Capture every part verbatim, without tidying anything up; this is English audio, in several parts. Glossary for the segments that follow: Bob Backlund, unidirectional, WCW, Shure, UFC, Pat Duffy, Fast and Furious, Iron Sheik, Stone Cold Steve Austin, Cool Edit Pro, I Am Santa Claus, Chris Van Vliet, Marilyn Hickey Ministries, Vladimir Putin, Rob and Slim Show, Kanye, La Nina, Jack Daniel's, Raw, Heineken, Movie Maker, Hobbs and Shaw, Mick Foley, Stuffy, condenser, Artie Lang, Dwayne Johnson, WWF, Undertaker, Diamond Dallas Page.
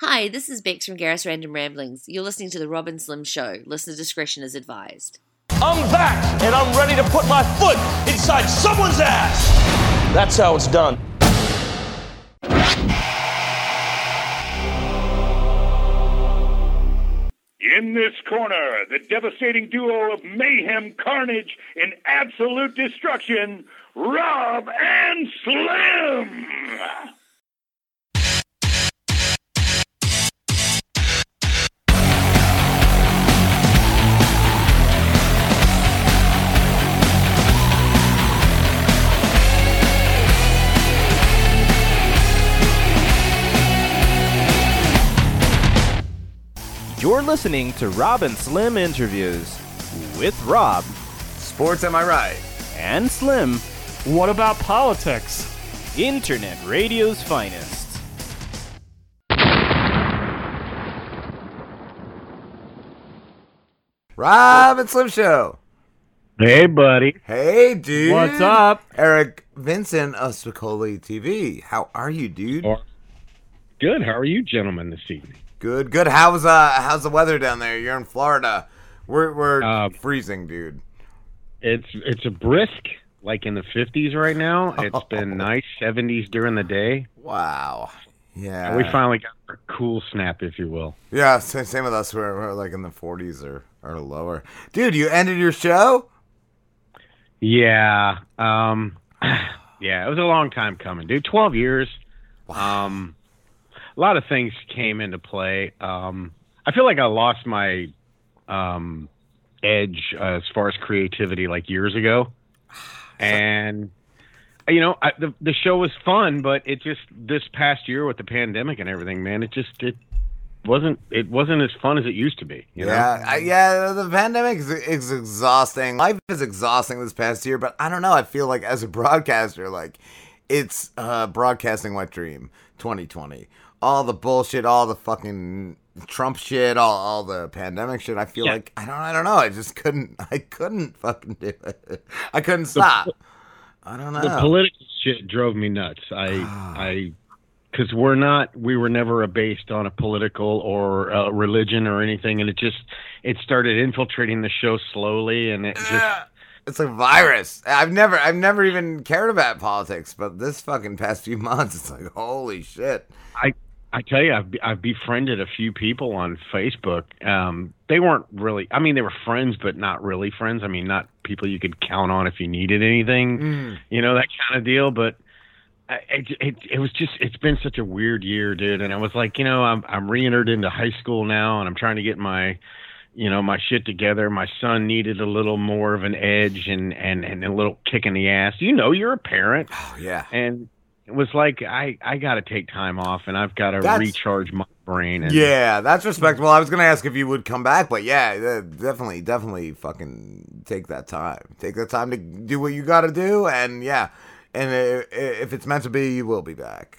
Hi, this is Bex from Gareth's Random Ramblings. You're listening to The Rob and Slim Show. Listener discretion is advised. I'm back, and I'm ready to put my foot inside someone's ass. That's how it's done. In this corner, the devastating duo of mayhem, carnage, and absolute destruction, Rob and Slim. You're listening to Rob and Slim Interviews with Rob. Sports, am I right? And Slim. What about politics? Internet radio's finest. Rob and Slim Show. Hey, buddy. Hey, dude. What's up? Eric Vincent of Spicoli T V. How are you, dude? Good. How are you, gentlemen, this evening? Good, good. How's uh how's the weather down there? You're in Florida. We're we're um, freezing, dude. It's it's a brisk, like in the fifties right now. It's oh. been nice seventies during the day. Wow. Yeah. And we finally got a cool snap, if you will. Yeah, same, same with us. We're, we're like in the forties or, or lower. Dude, you ended your show? Yeah. Um yeah, it was a long time coming, dude. Twelve years. Wow. Um A lot of things came into play. Um, I feel like I lost my um, edge uh, as far as creativity like years ago. And, you know, I, the, the show was fun, but it just this past year with the pandemic and everything, man, it just it wasn't it wasn't as fun as it used to be. You yeah. know? I, yeah. The pandemic is, is exhausting. Life is exhausting this past year. But I don't know. I feel like as a broadcaster, like it's uh, broadcasting my dream twenty twenty. All the bullshit, all the fucking Trump shit, all, all the pandemic shit. I feel yeah. like I don't, I don't know. I just couldn't, I couldn't fucking do it. I couldn't stop. The, I don't know. The political shit drove me nuts. I, I, because we're not, we were never based on a political or a religion or anything, and it just, it started infiltrating the show slowly, and it just. It's a virus. I've never, I've never even cared about politics, but this fucking past few months, it's like holy shit. I. I tell you, I've, I've befriended a few people on Facebook. Um, they weren't really, I mean, they were friends, but not really friends. I mean, not people you could count on if you needed anything, mm. you know, that kind of deal. But I, it, it it was just, it's been such a weird year, dude. And I was like, you know, I'm, I'm re-entered into high school now, and I'm trying to get my, you know, my shit together. My son needed a little more of an edge and, and, and a little kick in the ass. You know, you're a parent. Oh, yeah. And it was like, I, I got to take time off, and I've got to recharge my brain. And, yeah, that's respectable. I was going to ask if you would come back, but yeah, definitely, definitely fucking take that time. Take that time to do what you got to do, and yeah, and if it's meant to be, you will be back.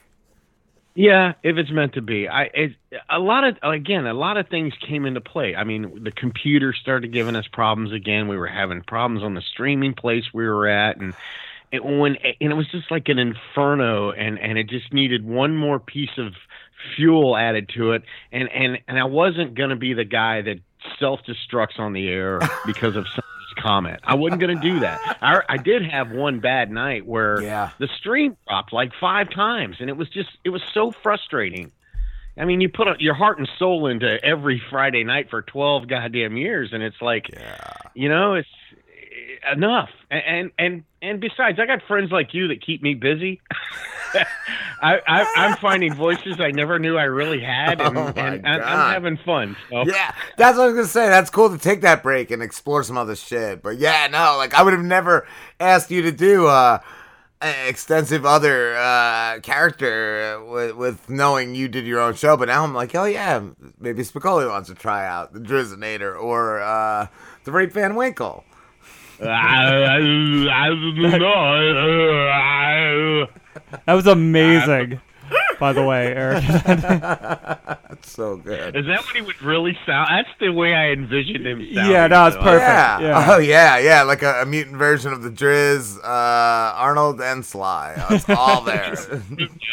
Yeah, if it's meant to be. I it, a lot of Again, a lot of things came into play. I mean, the computer started giving us problems again. We were having problems on the streaming place we were at, and... It, when, and it was just like an inferno, and, and it just needed one more piece of fuel added to it. And, and, and I wasn't going to be the guy that self-destructs on the air because of someone's comment. I wasn't going to do that. I, I did have one bad night where yeah. the stream dropped like five times, and it was just it was so frustrating. I mean, you put a, your heart and soul into every Friday night for twelve goddamn years, and it's like, yeah. you know, it's enough. And and and besides, I got friends like you that keep me busy. I, I I'm finding voices I never knew I really had, and, oh and I, I'm having fun. So. Yeah, that's what I was gonna say. That's cool to take that break and explore some other shit. But yeah, no, like I would have never asked you to do uh, extensive other uh, character with, with knowing you did your own show. But now I'm like, oh yeah, maybe Spicoli wants to try out the Drizinator or uh, the Rape Van Winkle. That was amazing, by the way, Eric. That's so good. Is that what he would really sound? That's the way I envisioned him sounding. Yeah, no, it's perfect. Yeah. Yeah. Oh, yeah, yeah. Like a, a mutant version of The Driz, uh, Arnold and Sly. Oh, it's all there.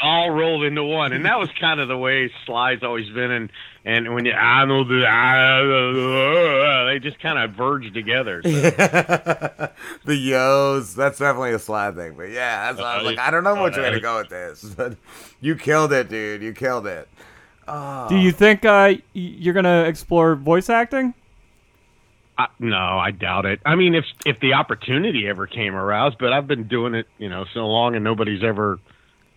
All rolled into one. And that was kind of the way Sly's always been. And, and when you, I know, they just kind of verge together. So. Yeah. The yo's. That's definitely a Sly thing. But yeah, that's, uh, I was like, I don't know uh, which way to go with this. But you killed it, dude. You killed it. Oh. Do you think uh, you're going to explore voice acting? Uh, no, I doubt it. I mean, if if the opportunity ever came around, but I've been doing it, you know, so long, and nobody's ever,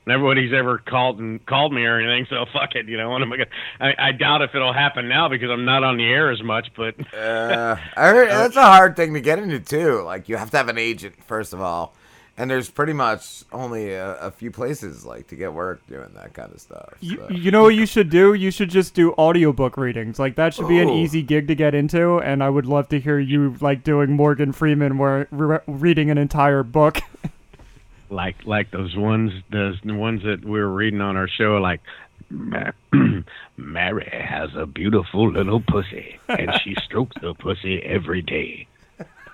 nobody's ever called and called me or anything. So fuck it, you know. What am I gonna, I, I doubt if it'll happen now because I'm not on the air as much. But uh, I heard, that's a hard thing to get into too. Like you have to have an agent first of all, and there's pretty much only a, a few places like to get work doing that kind of stuff. So. You, you know what you should do? You should just do audiobook readings. Like that should be Ooh. an easy gig to get into, and I would love to hear you like doing Morgan Freeman where re- reading an entire book. Like like those ones those ones that we were reading on our show like Mary has a beautiful little pussy and she strokes her pussy every day.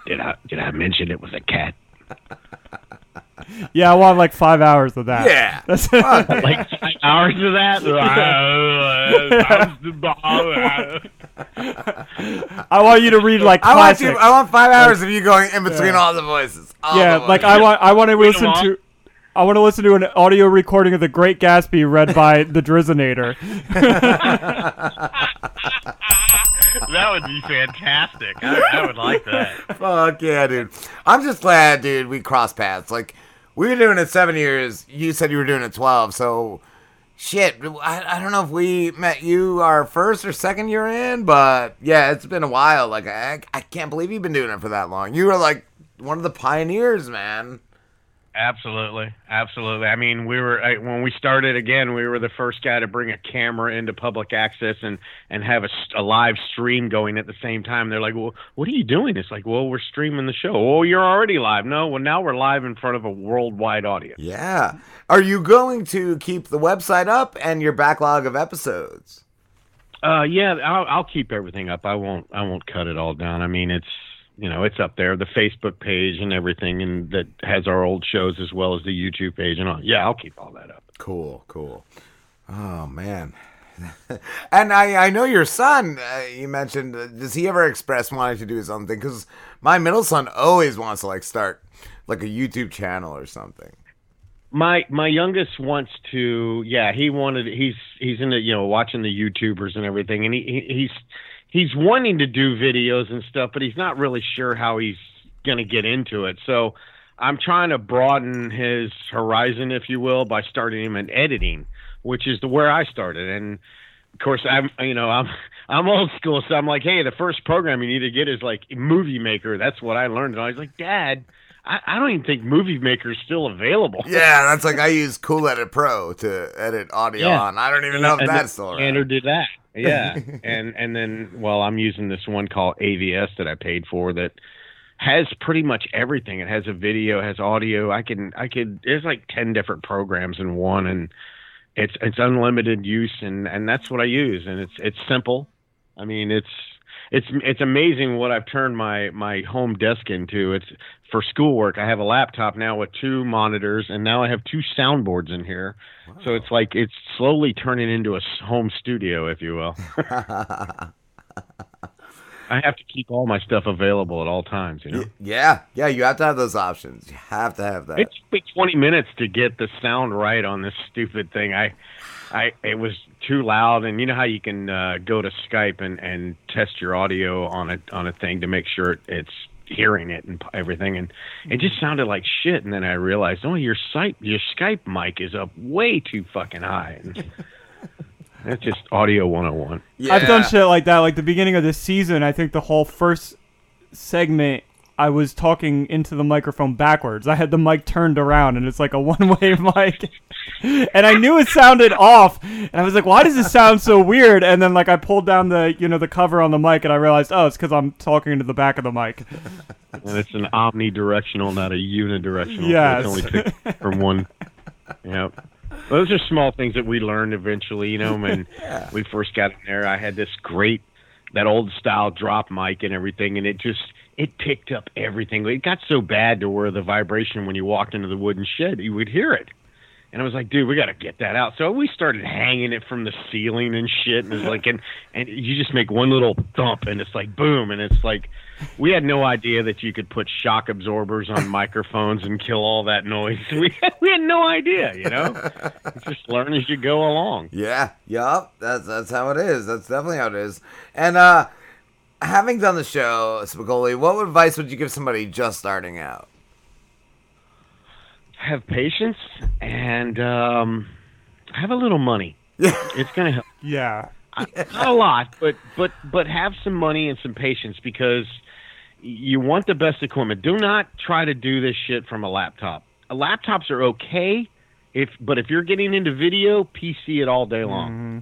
Did I did I mention it was a cat? Yeah, I want like five hours of that. Yeah, that's like five hours of that. I want you to read like classics. I want, you, I want five hours like, of you going in between yeah. all the voices. All yeah, the voices. Like I want. I want to read listen to. I want to listen to an audio recording of The Great Gatsby read by the Drizinator. That would be fantastic. I, I would like that. Fuck yeah, dude. I'm just glad, dude, we crossed paths. Like, we were doing it seven years. You said you were doing it twelve, so shit. I, I don't know if we met you our first or second year in, but yeah, it's been a while. Like, I, I can't believe you've been doing it for that long. You were like one of the pioneers, man. Absolutely. Absolutely. I mean, we were, I, when we started again, we were the first guy to bring a camera into public access and, and have a, a live stream going at the same time. They're like, well, what are you doing? It's like, well, we're streaming the show. Oh, you're already live. No, well, now we're live in front of a worldwide audience. Yeah. Are you going to keep the website up and your backlog of episodes? Uh, yeah, I'll, I'll keep everything up. I won't, I won't cut it all down. I mean, it's, you know, it's up there, the Facebook page and everything, and that has our old shows as well as the YouTube page and all. Yeah, I'll keep all that up. Cool, cool. Oh, man. And I, I know your son, uh, you mentioned, uh, does he ever express wanting to do his own thing? Because my middle son always wants to, like, start, like, a YouTube channel or something. My my youngest wants to, yeah, he wanted, he's, he's into, you know, watching the YouTubers and everything, and he, he he's... He's wanting to do videos and stuff, but he's not really sure how he's going to get into it. So I'm trying to broaden his horizon, if you will, by starting him in editing, which is the where I started. And of course, I'm you know I'm I'm old school, so I'm like, hey, the first program you need to get is like Movie Maker. That's what I learned. And I was like, Dad, I, I don't even think Movie Maker is still available. Yeah, that's like I use Cool Edit Pro to edit audio yeah. on. I don't even know if and that's still around. Andrew did that. Yeah, and and then, well, I'm using this one called A V S that I paid for that has pretty much everything. It has a video, has audio. I can, I could. There's like ten different programs in one, and it's it's unlimited use, and, and that's what I use, and it's it's simple. I mean, it's it's it's amazing what I've turned my my home desk into. It's for schoolwork. I have a laptop now with two monitors, and now I have two soundboards in here. Wow. So it's like it's slowly turning into a home studio, if you will. I have to keep all my stuff available at all times, you know? Yeah, yeah, you have to have those options. You have to have that. It took twenty minutes to get the sound right on this stupid thing. I, I, it was too loud, and you know how you can uh, go to Skype and, and test your audio on a on a thing to make sure it's hearing it and everything, and it just sounded like shit. And then I realized, oh, your site, your Skype mic is up way too fucking high. And that's just audio one oh one. Yeah. I've done shit like that. Like the beginning of this season, I think the whole first segment, I was talking into the microphone backwards. I had the mic turned around, and it's like a one-way mic. And I knew it sounded off, and I was like, why does this sound so weird? And then like I pulled down the, you know, the cover on the mic, and I realized, oh, it's because I'm talking into the back of the mic. And it's an omnidirectional, not a unidirectional. Yes. It's only picked from one. Yep. Those are small things that we learned eventually. You know, when yeah. we first got in there, I had this great, that old style drop mic and everything, and it just, it picked up everything. It got so bad to where the vibration when you walked into the wooden shed, you would hear it. And I was like, dude, we got to get that out. So we started hanging it from the ceiling and shit. And it's like, and, and you just make one little thump and it's like, boom. And it's like, we had no idea that you could put shock absorbers on microphones and kill all that noise. We had, we had no idea, you know, just learn as you go along. Yeah. Yup. That's, that's how it is. That's definitely how it is. And, uh, having done the show, Spicoli, what advice would you give somebody just starting out? Have patience and um, have a little money. It's gonna help. Yeah, I, not a lot, but but but have some money and some patience because you want the best equipment. Do not try to do this shit from a laptop. Uh, laptops are okay, if but if you're getting into video, P C it all day long. Mm-hmm.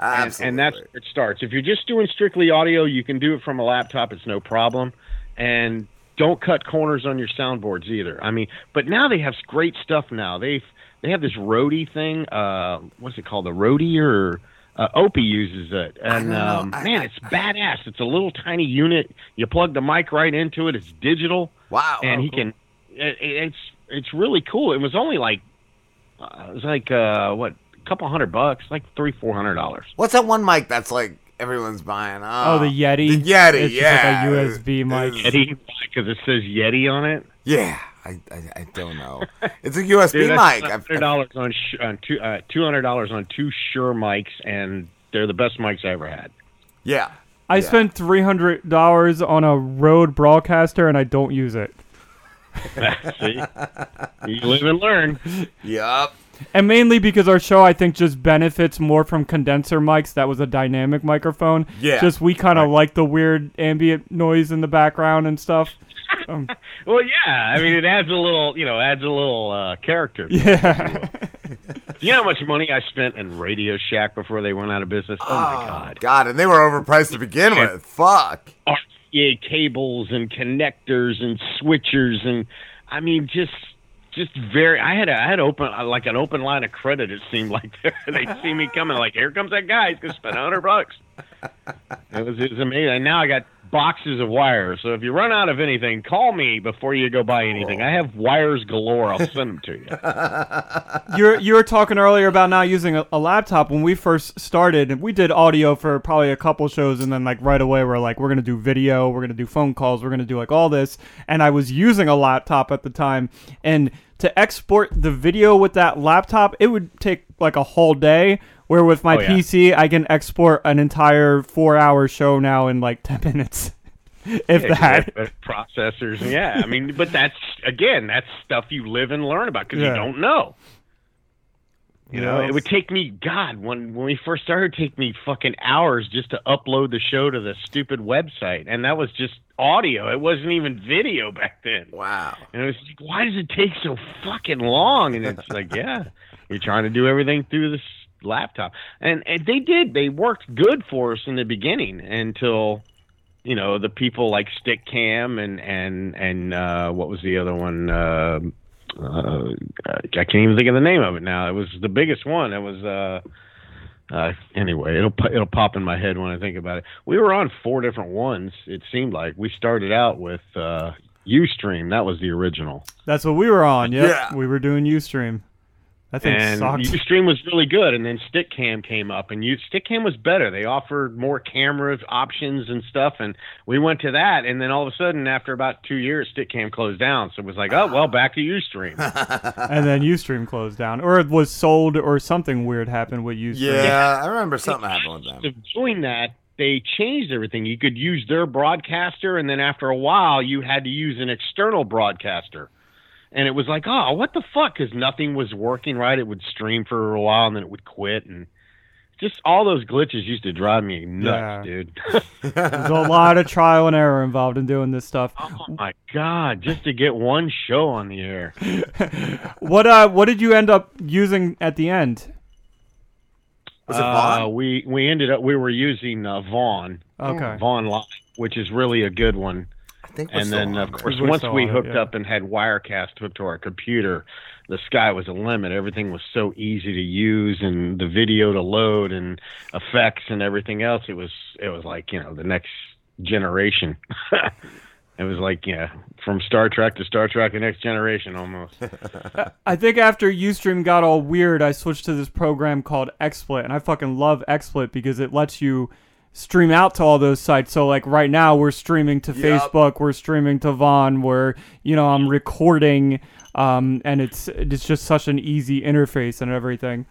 Absolutely. And, and that's where it starts. If you're just doing strictly audio, you can do it from a laptop. It's no problem. And don't cut corners on your soundboards either. I mean, but now they have great stuff now. They've they have this Rode thing. Uh, what's it called? The Rode or uh, Opie uses it. And um, I, man, it's badass. It's a little tiny unit. You plug the mic right into it. It's digital. Wow. And oh, he cool. can. It, it's it's really cool. It was only like uh, it was like uh, what a couple hundred bucks, like three four hundred dollars. What's that one mic that's like everyone's buying? Oh, oh the Yeti. The Yeti, it's yeah. It's like a U S B mic. Yeti, because it says Yeti on it. Yeah, I I, I don't know. It's a U S B Dude, that's mic. two hundred dollars on, sh- on two uh, two hundred dollars on two Shure mics, and they're the best mics I ever had. Yeah, I yeah. spent three hundred dollars on a Rode Broadcaster, and I don't use it. See, you live and learn. Yup. And mainly because our show, I think, just benefits more from condenser mics. That was a dynamic microphone. Yeah. Just we kind of right. like the weird ambient noise in the background and stuff. Um, well, yeah. I mean, it adds a little, you know, adds a little uh, character. Yeah. You know how much money I spent in Radio Shack before they went out of business? Oh, oh my God. God, and they were overpriced to begin with. Fuck. R C A cables and connectors and switchers and, I mean, just... Just very. I had a, I had open like an open line of credit. It seemed like they'd see me coming. Like here comes that guy. He's gonna spend a hundred bucks. It was, it was amazing. And now I got boxes of wires. So if you run out of anything, call me before you go buy anything. I have wires galore. I'll send them to you. You're you were talking earlier about not using a, a laptop when we first started, and we did audio for probably a couple shows, and then like right away we're like we're gonna do video, we're gonna do phone calls, we're gonna do like all this, and I was using a laptop at the time, and to export the video with that laptop, it would take like a whole day. Where with my oh, yeah. P C, I can export an entire four-hour show now in like ten minutes, if yeah, that. Better processors, yeah. I mean, but that's again, that's stuff you live and learn about because yeah. you don't know. You know, yes. It would take me, God, when when we first started, it'd take me fucking hours just to upload the show to the stupid website, and that was just audio. It wasn't even video back then. Wow. And it was like, why does it take so fucking long? And it's like, yeah, you're trying to do everything through this laptop, and and they did they worked good for us in the beginning until you know the people like StickCam and and and uh what was the other one uh, uh I can't even think of the name of it now. It was the biggest one. It was uh uh anyway it'll it'll pop in my head when I think about it. We were on four different ones, it seemed like. We started out with uh Ustream. That was the original. That's what we were on. Yep. Yeah, we were doing Ustream. That thing and sucked. Ustream was really good, and then StickCam came up, and you, StickCam was better. They offered more cameras, options, and stuff, and we went to that, and then all of a sudden, after about two years, StickCam closed down, so it was like, oh, well, back to Ustream. And then Ustream closed down, or it was sold, or something weird happened with Ustream. Yeah, yeah. I remember something happened with them. Doing that, they changed everything. You could use their broadcaster, and then after a while, you had to use an external broadcaster. And it was like, oh, what the fuck? Because nothing was working right. It would stream for a while, and then it would quit. And just all those glitches used to drive me nuts, yeah. dude. There's a lot of trial and error involved in doing this stuff. Oh, my God. Just to get one show on the air. What uh, what did you end up using at the end? Was it Vaughn? Uh, we, we ended up, we were using uh, Vaughn. Okay. Vaughn Live, which is really a good one. I think we're and then, of course, we're once we hooked it, yeah. up and had Wirecast hooked to our computer, the sky was the limit. Everything was so easy to use, and the video to load, and effects, and everything else. It was, it was like, you know, the next generation. It was like, yeah, from Star Trek to Star Trek, the Next Generation almost. I think after Ustream got all weird, I switched to this program called XSplit, and I fucking love XSplit because it lets you stream out to all those sites. So, like, right now we're streaming to yep. Facebook, we're streaming to Vaughn, we're, you know, I'm recording, um, and it's it's just such an easy interface and everything.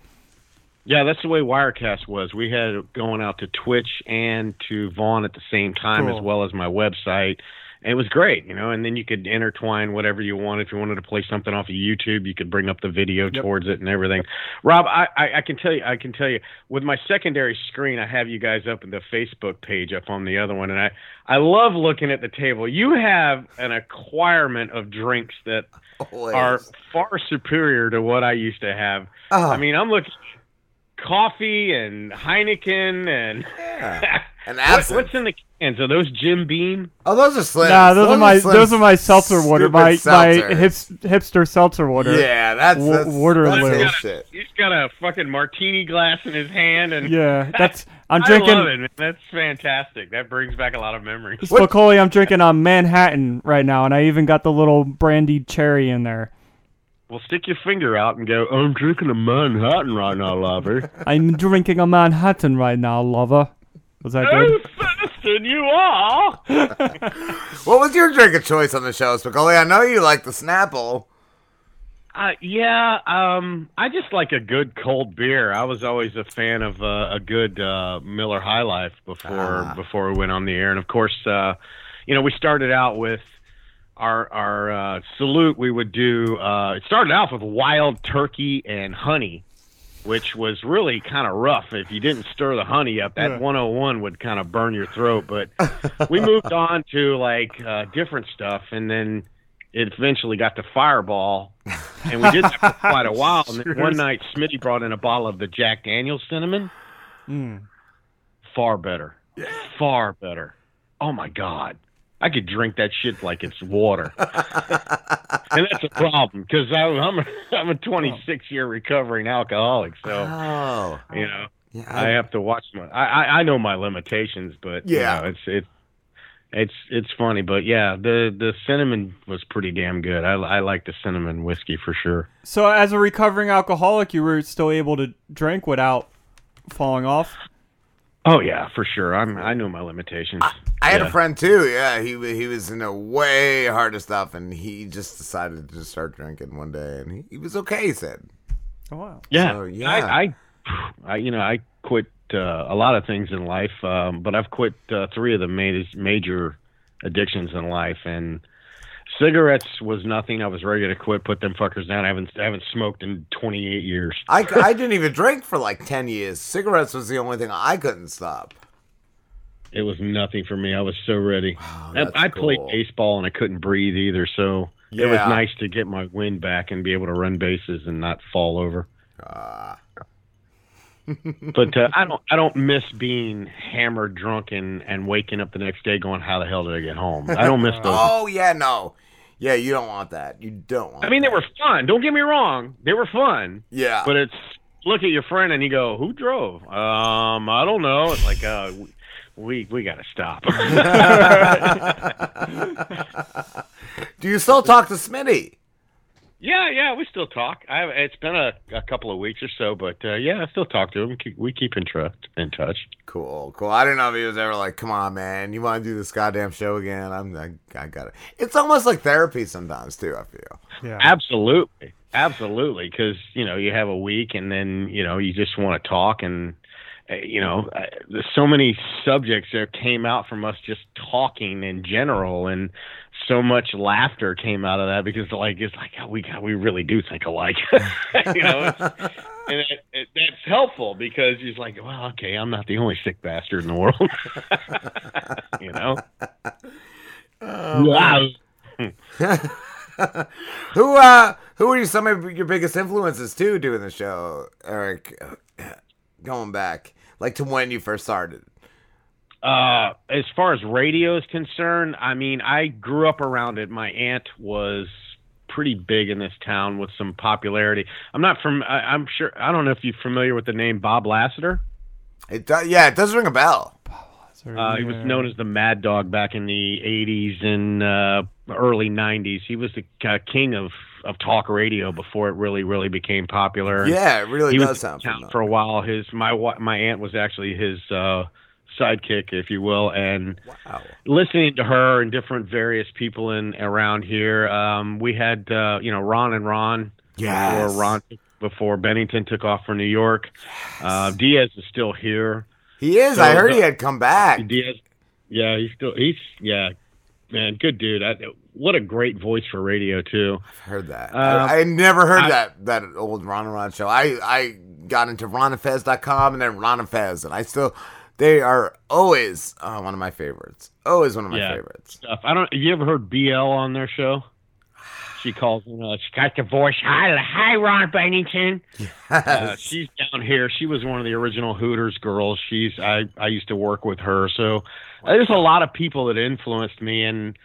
Yeah, that's the way Wirecast was. We had it going out to Twitch and to Vaughn at the same time, cool. as well as my website. It was great, you know, and then you could intertwine whatever you want. If you wanted to play something off of YouTube, you could bring up the video yep. towards it and everything. Rob, I, I, I can tell you, I can tell you, with my secondary screen, I have you guys up in the Facebook page up on the other one, and I, I love looking at the table. You have an acquirement of drinks that Always. are far superior to what I used to have. Oh. I mean, I'm looking at coffee and Heineken and... Yeah. An absinthe. What, what's in the cans? Are those Jim Beam? Oh, those are Slims. Nah, those, those are my Slims. Those are my seltzer water. My seltzer. my hips, hipster seltzer water. Yeah, that's, that's w- water. That's bullshit. He's got a fucking martini glass in his hand, and yeah, that's I'm drinking. I love it, man. That's fantastic. That brings back a lot of memories. Spicoli, I'm drinking a Manhattan right now, and I even got the little brandied cherry in there. Well, stick your finger out and go. I'm drinking a Manhattan right now, lover. I'm drinking a Manhattan right now, lover. Was that good? Oh, citizen, you are! What was your drink of choice on the show, Spicoli? I know you like the Snapple. Uh, yeah, um, I just like a good cold beer. I was always a fan of uh, a good uh, Miller High Life before ah. before we went on the air. And, of course, uh, you know, we started out with our our uh, salute. We would do uh, – it started off with wild turkey and honey, which was really kind of rough. If you didn't stir the honey up, that yeah. one oh one would kind of burn your throat. But we moved on to, like, uh, different stuff, and then it eventually got to Fireball, and we did that for quite a while. And then one night, Smitty brought in a bottle of the Jack Daniel's Cinnamon. Mm. Far better. Yeah. Far better. Oh, my God. I could drink that shit like it's water. And that's a problem because I'm, I'm a twenty-six-year recovering alcoholic. So, oh. you know, yeah, I, I have to watch my – I I know my limitations, but, yeah, you know, it's, it's, it's, it's funny. But, yeah, the, the cinnamon was pretty damn good. I, I like the cinnamon whiskey for sure. So as a recovering alcoholic, you were still able to drink without falling off? Oh, yeah, for sure. I'm, I know my limitations. I, I had yeah. a friend, too. Yeah, he he was in a way harder stuff, and he just decided to just start drinking one day, and he, he was okay, he said. Oh, wow. Yeah. So, yeah. I, I, I, you know, I quit uh, a lot of things in life, um, but I've quit uh, three of the ma- major addictions in life, and cigarettes was nothing. I was ready to quit, put them fuckers down. I haven't I haven't smoked in twenty-eight years. I, I didn't even drink for like ten years. Cigarettes was the only thing I couldn't stop. It was nothing for me. I was so ready. Wow, that's I, I cool. played baseball, and I couldn't breathe either, so yeah. it was nice to get my wind back and be able to run bases and not fall over. Uh. But uh, I don't I don't miss being hammered, drunk, and, and waking up the next day going, how the hell did I get home? I don't miss those. Oh, yeah, no. Yeah, you don't want that. You don't want that. I mean, that. They were fun. Don't get me wrong. They were fun. Yeah. But it's look at your friend and you go, who drove? Um, I don't know. It's like, uh, we we got to stop. Do you still talk to Smitty? Yeah, yeah, we still talk. I, it's been a, a couple of weeks or so, but uh, yeah, I still talk to him. We keep in, tr- in touch. Cool, cool. I didn't know if he was ever like, come on, man, you want to do this goddamn show again? I'm, I, I got it. It's almost like therapy sometimes, too, I feel. Yeah. Absolutely. Absolutely. Because, you know, you have a week and then, you know, you just want to talk. And, uh, you know, uh, there's so many subjects that came out from us just talking in general. And so much laughter came out of that because, like, it's like oh, we got, we really do think alike, you know. It's, and it, it, that's helpful because he's like, well, okay, I'm not the only sick bastard in the world, you know. Oh, wow. who uh, who are you, some of your biggest influences too doing the show, Eric? Going back, like to when you first started. Uh, as far as radio is concerned, I mean, I grew up around it. My aunt was pretty big in this town with some popularity. I'm not from, I, I'm sure, I don't know if you're familiar with the name Bob Lassiter. It does, yeah, it does ring a bell. Uh, he was known as the Mad Dog back in the eighties and uh, early nineties. He was the uh, king of, of talk radio before it really, really became popular. Yeah, it really he does was sound familiar. For a while, his my my aunt was actually his uh, sidekick, if you will, and wow. Listening to her and different various people in around here, um, we had uh, you know Ron and Ron, yes. before Ron before Bennington took off for New York. Yes. Uh, Diaz is still here. He is. So, I heard he had come back. Diaz, yeah, he's still. He's yeah, man, good dude. I, what a great voice for radio too. I've heard that. Uh, I, I never heard I, that that old Ron and Ron show. I, I got into ron and fez dot com and then Ron and Fez, and I still they are always uh, one of my favorites. Always one of my yeah, favorites. Stuff. I don't. Have you ever heard B L on their show? She calls, you know, she got the voice. Hi, hi, Ron Bennington. Yes. Uh, she's down here. She was one of the original Hooters girls. She's I, I used to work with her. So uh, there's a lot of people that influenced me, and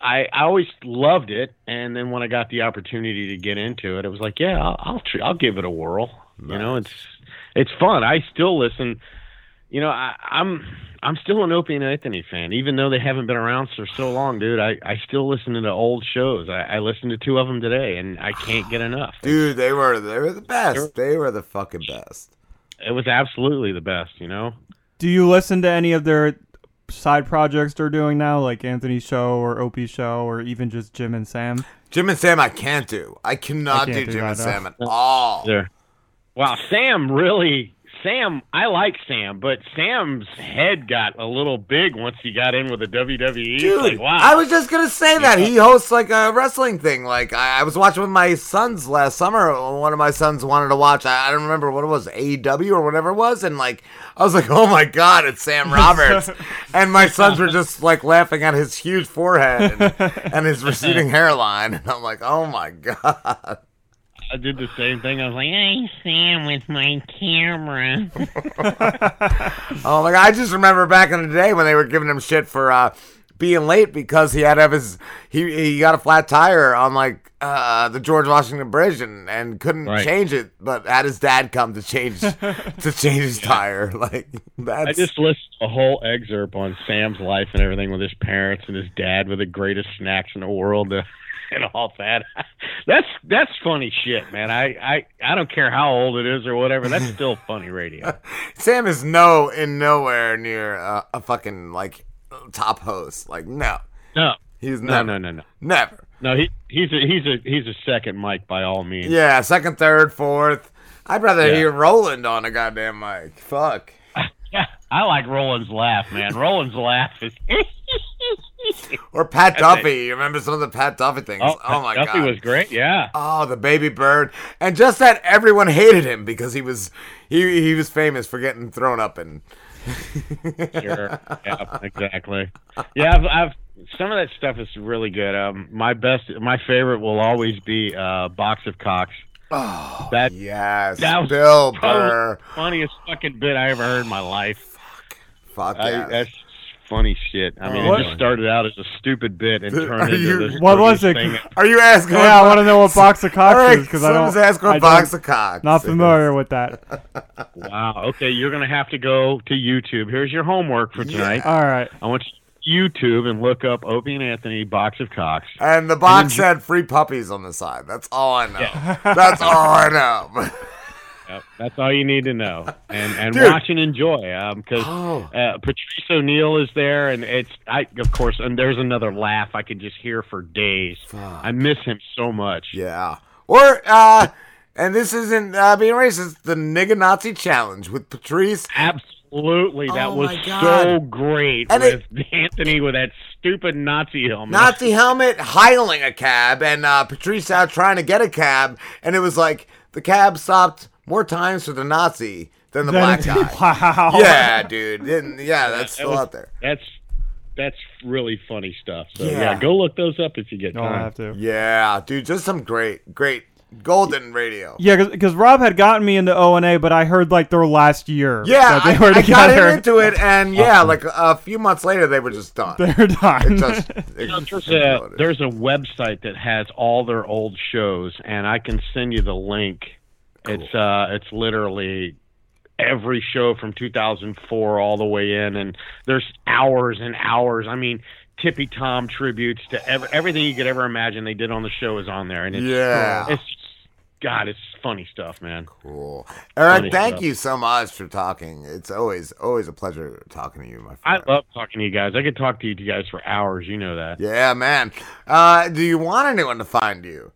I, I always loved it. And then when I got the opportunity to get into it, it was like, yeah, I'll I'll, tr- I'll give it a whirl. Nice. You know, it's it's fun. I still listen. You know, I, I'm I'm still an Opie and Anthony fan, even though they haven't been around for so long, dude. I, I still listen to the old shows. I, I listened to two of them today, and I can't get enough. Dude, they were they were the best. They were the fucking best. It was absolutely the best, you know? Do you listen to any of their side projects they're doing now, like Anthony's show or Opie's show or even just Jim and Sam? Jim and Sam I can't do. I cannot I do, do Jim and Sam at all. Sure. Wow, Sam really... Sam, I like Sam, but Sam's head got a little big once he got in with the W W E. Dude, like, wow. I was just going to say that. Yeah. He hosts like a wrestling thing. Like I, I was watching with my sons last summer. One of my sons wanted to watch, I, I don't remember what it was, A E W or whatever it was. And like, I was like, oh my God, it's Sam Roberts. And my sons were just like laughing at his huge forehead and, and his receding hairline. And I'm like, oh my God. I did the same thing. I was like, I Sam with my camera. Oh, my God. I just remember back in the day when they were giving him shit for uh, being late because he had to have his he he got a flat tire on like uh, the George Washington Bridge and, and couldn't right. change it, but had his dad come to change to change his yeah. tire. Like that's... I just list a whole excerpt on Sam's life and everything with his parents and his dad with the greatest snacks in the world. Uh... And all that. That's that's funny shit, man. I, I, I don't care how old it is or whatever. That's still funny radio. Sam is no in nowhere near uh, a fucking like top host. Like no, no, he's no, never, no, no, no, never. No, he he's a he's a he's a second mic by all means. Yeah, second, third, fourth. I'd rather yeah. hear Roland on a goddamn mic. Fuck. Yeah, I like Roland's laugh, man. Roland's laugh is. Or Pat Duffy. You remember some of the Pat Duffy things? Oh, oh my Duffy God. Duffy was great, yeah. Oh, the baby bird. And just that everyone hated him because he was he he was famous for getting thrown up in. Sure. Yeah, exactly. Yeah, I've, I've some of that stuff is really good. Um my best my favorite will always be uh Box of Cocks. Oh that, yes. That was Bill Burr. The funniest fucking bit I ever heard in my life. Fuck. Fuck I, that's funny shit. I mean, what? It just started out as a stupid bit and turned you, into this. What was it? Thing. Are you asking? Yeah, about, I want to know what Box of Cocks right, is because I don't. Ask what I Box of Cocks. Not familiar with that. Wow. Okay, you're gonna have to go to YouTube. Here's your homework for tonight. Yeah. All right. I want you to YouTube and look up Opie and Anthony Box of Cocks. And the box and had free puppies on the side. That's all I know. Yeah. That's all I know. Yep, that's all you need to know, and and Dude. watch and enjoy. Um, because oh. uh, Patrice O'Neill is there, and it's I of course, and there's another laugh I can just hear for days. Fuck. I miss him so much. Yeah, or uh, and this isn't uh, being racist. The nigga Nazi challenge with Patrice. Absolutely, that oh was so great and with it, Anthony with that stupid Nazi helmet. Nazi helmet hiling a cab, and uh, Patrice out trying to get a cab, and it was like the cab stopped more times for the Nazi than the black guy. Wow. Yeah, dude. And, yeah, that's yeah, that still was, out there. That's that's really funny stuff. So, yeah. yeah, go look those up if you get time. No, I have to. Yeah, dude, just some great, great Golden Radio. Yeah, because Rob had gotten me into O N A, but I heard like their last year. Yeah, they I, were I got him into it, and yeah, like a few months later, they were just done. They're done. It just, it no, there's, a, there's a website that has all their old shows, and I can send you the link. Cool. It's uh, it's literally every show from two thousand four all the way in, and there's hours and hours. I mean, Tippy Tom tributes to ev- everything you could ever imagine they did on the show is on there, and it's, yeah, it's God, it's funny stuff, man. Cool, Eric. Thank you so much for talking. It's always always a pleasure talking to you, my friend. I love talking to you guys. I could talk to you guys for hours. You know that. Yeah, man. Uh, do you want anyone to find you?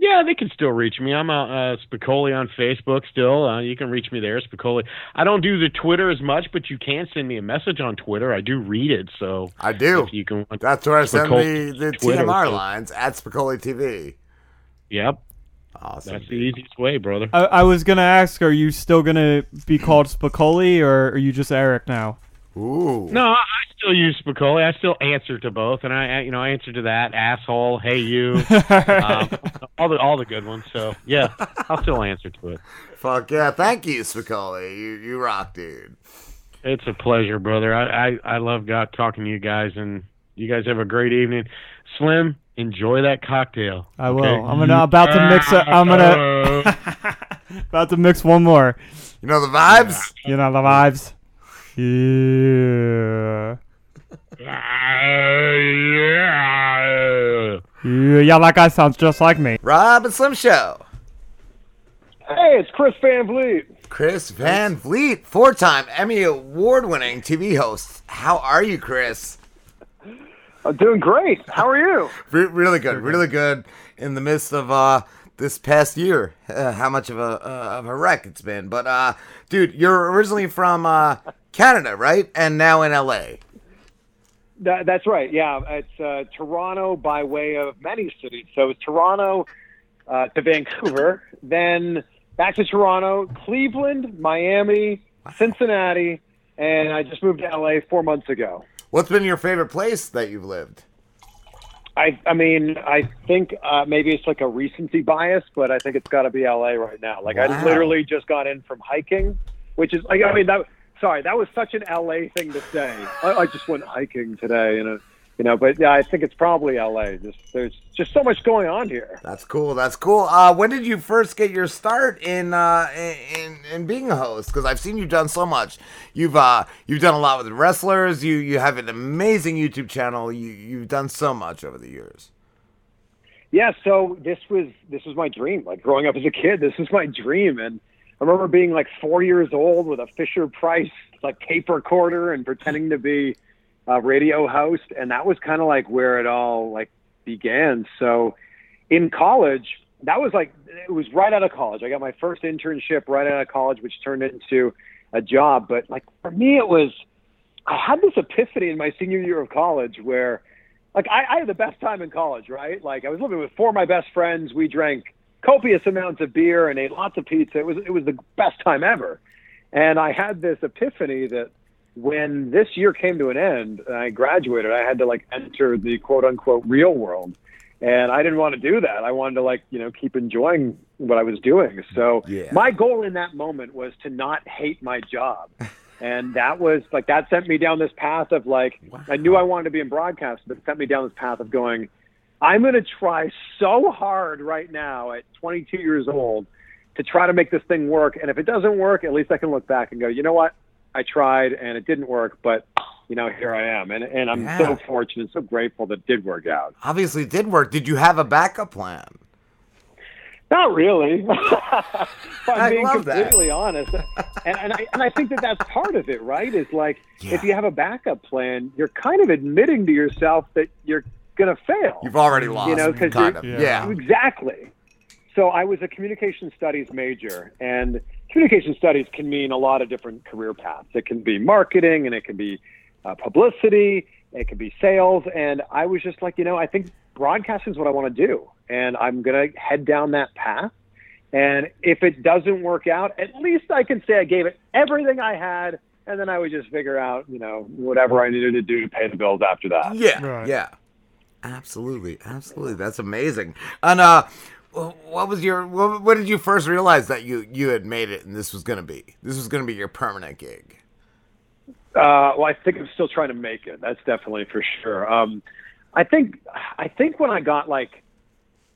Yeah, they can still reach me. I'm uh, Spicoli on Facebook still. Uh, you can reach me there, Spicoli. I don't do the Twitter as much, but you can send me a message on Twitter. I do read it, so I do. If you can, that's where I send the, the T M R lines at Spicoli T V. Yep. Awesome. That's the easiest way, brother. I, I was gonna ask, are you still gonna be called Spicoli, or are you just Eric now? Ooh. No, I still use Spicoli. I still answer to both, and I, you know, I answer to that asshole. Hey, you, um, all the all the good ones. So yeah, I'll still answer to it. Fuck yeah! Thank you, Spicoli. You you rock, dude. It's a pleasure, brother. I I, I love God talking to you guys, and you guys have a great evening. Slim, enjoy that cocktail. I will. Okay? I'm gonna about to mix. A, I'm gonna about to mix one more. You know the vibes. You know the vibes. Yeah. Yeah. Yeah, that guy sounds just like me. Rob and Slim Show. Hey, it's Chris Van Vliet. Chris Van Vliet, four-time Emmy Award-winning T V host. How are you, Chris? I'm doing great. How are you? Re- really good. Really good. In the midst of uh, this past year, uh, how much of a uh, of a wreck it's been. But, uh, dude, you're originally from... Uh, Canada, right? And now in L A. That, that's right. Yeah, it's uh, Toronto by way of many cities. So it's Toronto uh, to Vancouver, then back to Toronto, Cleveland, Miami, Cincinnati, and I just moved to L A four months ago. What's been your favorite place that you've lived? I, I mean, I think uh, maybe it's like a recency bias, but I think it's got to be L A right now. Like wow. I literally just got in from hiking, which is like I mean that. Sorry, that was such an L A thing to say. I, I just went hiking today, and you know, but yeah, I think it's probably L A. Just, there's just so much going on here. That's cool. That's cool. Uh, when did you first get your start in uh, in in being a host? Because I've seen you've done so much. You've uh, you've done a lot with wrestlers. You you have an amazing YouTube channel. You you've done so much over the years. Yeah. So this was this was my dream. Like growing up as a kid, this was my dream, and. I remember being like four years old with a Fisher-Price like tape recorder and pretending to be a radio host, and that was kind of like where it all like began. So, in college, that was like it was right out of college. I got my first internship right out of college, which turned into a job. But like for me, it was I had this epiphany in my senior year of college where like I, I had the best time in college, right? Like I was living with four of my best friends. We drank copious amounts of beer and ate lots of pizza. It was it was the best time ever. And I had this epiphany that when this year came to an end and I graduated, I had to like enter the quote unquote real world. And I didn't want to do that. I wanted to like, you know, keep enjoying what I was doing. So yeah. My goal in that moment was to not hate my job. And that was like, that sent me down this path of like, wow. I knew I wanted to be in broadcast, but it sent me down this path of going, I'm going to try so hard right now at twenty-two years old to try to make this thing work. And if it doesn't work, at least I can look back and go, you know what? I tried and it didn't work, but, you know, here I am. And and I'm yeah. so fortunate, so grateful that it did work out. Obviously it did work. Did you have a backup plan? Not really. If I'm I being love completely that. honest. And, and, I, and I think that that's part of it, right? Is like, yeah. if you have a backup plan, you're kind of admitting to yourself that you're going to fail. You've already lost, you know, because yeah. yeah, exactly. So I was a communication studies major, and communication studies can mean a lot of different career paths. It can be marketing, and it can be uh, publicity, it can be sales. And I was just like, you know, I think broadcasting is what I want to do, and I'm going to head down that path. And if it doesn't work out, at least I can say I gave it everything I had, and then I would just figure out, you know, whatever I needed to do to pay the bills after that. Yeah, right. yeah. Absolutely, absolutely. That's amazing. And uh, what was your, what, what did you first realize that you, you had made it and this was going to be, this was going to be your permanent gig? Uh, well, I think I'm still trying to make it. That's definitely for sure. Um, I think, I think when I got like,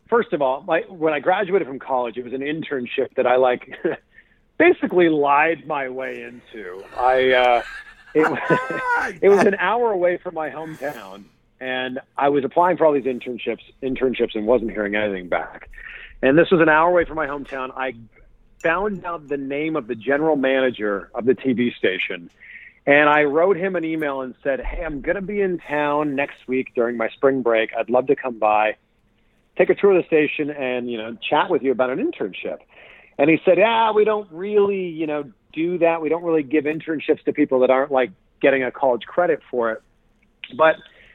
first of all, my, when I graduated from college, it was an internship that I like basically lied my way into. I, uh, it, it was an hour away from my hometown. And I was applying for all these internships, internships, and wasn't hearing anything back. And this was an hour away from my hometown. I found out the name of the general manager of the T V station, and I wrote him an email and said, "Hey, I'm going to be in town next week during my spring break. I'd love to come by, take a tour of the station, and you know, chat with you about an internship." And he said, "Ah, we don't really, you know, do that. We don't really give internships to people that aren't like getting a college credit for it, but."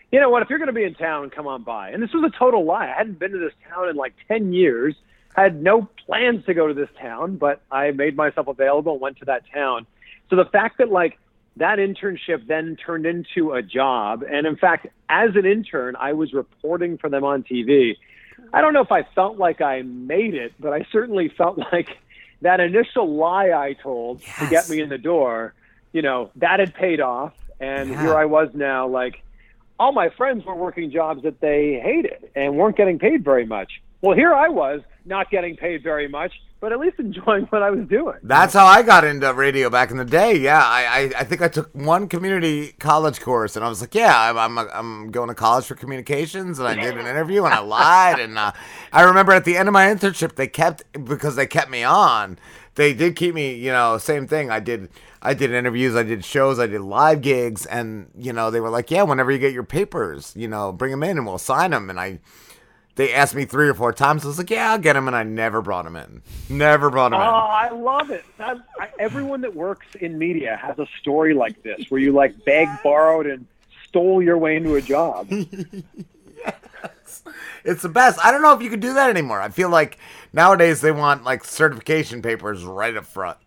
You know what, if you're going to be in town, come on by. And this was a total lie. I hadn't been to this town in like ten years. I had no plans to go to this town, but I made myself available, went to that town. So the fact that like that internship then turned into a job. And in fact, as an intern, I was reporting for them on T V. I don't know if I felt like I made it, but I certainly felt like that initial lie I told yes. to get me in the door, you know, that had paid off. And yeah. here I was now like, all my friends were working jobs that they hated and weren't getting paid very much. Well, here I was not getting paid very much, but at least enjoying what I was doing. That's how I got into radio back in the day. Yeah, I, I, I think I took one community college course, and I was like, yeah, I'm I'm, I'm going to college for communications, and I did an interview, and I lied. And uh, I remember at the end of my internship, they kept, because they kept me on, they did keep me, you know, same thing. I did I did interviews, I did shows, I did live gigs, and, you know, they were like, yeah, whenever you get your papers, you know, bring them in and we'll sign them. And I, they asked me three or four times. I was like, yeah, I'll get them. And I never brought them in. Never brought them oh, in. Oh, I love it. I, I, everyone that works in media has a story like this where you, like, begged, borrowed, and stole your way into a job. It's the best. I don't know if you could do that anymore. I feel like nowadays they want like certification papers right up front.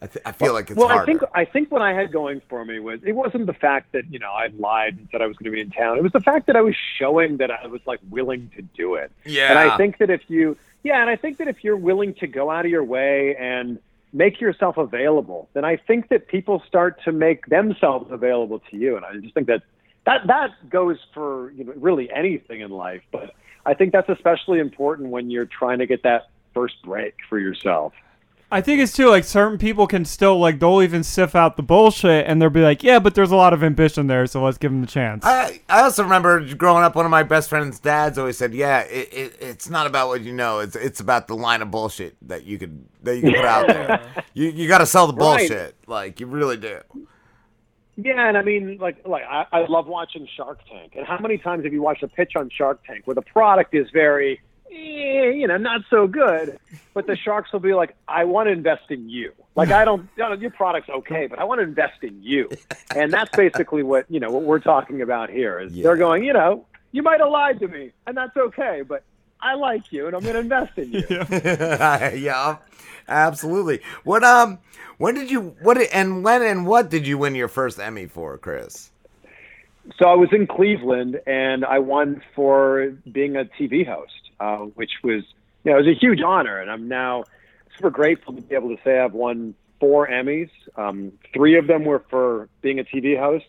I, th- I feel well, like it's well, harder. I think I think what I had going for me was it wasn't the fact that you know I lied and said I was going to be in town. It was the fact that I was showing that I was like willing to do it. Yeah. And I think that if you yeah, and I think that if you're willing to go out of your way and make yourself available, then I think that people start to make themselves available to you. And I just think that. That that goes for you know, really anything in life, but I think that's especially important when you're trying to get that first break for yourself. I think it's too, like, certain people can still, like, they'll even sift out the bullshit, and they'll be like, yeah, but there's a lot of ambition there, so let's give them the chance. I, I also remember growing up, one of my best friend's dads always said, yeah, it, it, it's not about what you know, it's it's about the line of bullshit that you could, that you could put out there. You, you got to sell the bullshit, right. Like, you really do. Yeah, and I mean, like, like I, I love watching Shark Tank. And how many times have you watched a pitch on Shark Tank where the product is very, eh, you know, not so good, but the sharks will be like, I want to invest in you. Like, I don't, you know, your product's okay, but I want to invest in you. And that's basically what, you know, what we're talking about here is yeah. they're going, you know, you might have lied to me, and that's okay, but I like you, and I'm going to invest in you. Yeah. yeah. Absolutely. What um, when did you what and when and what did you win your first Emmy for, Chris? So I was in Cleveland, and I won for being a T V host, uh, which was you know it was a huge honor, and I'm now super grateful to be able to say I've won four Emmys. Um, three of them were for being a T V host,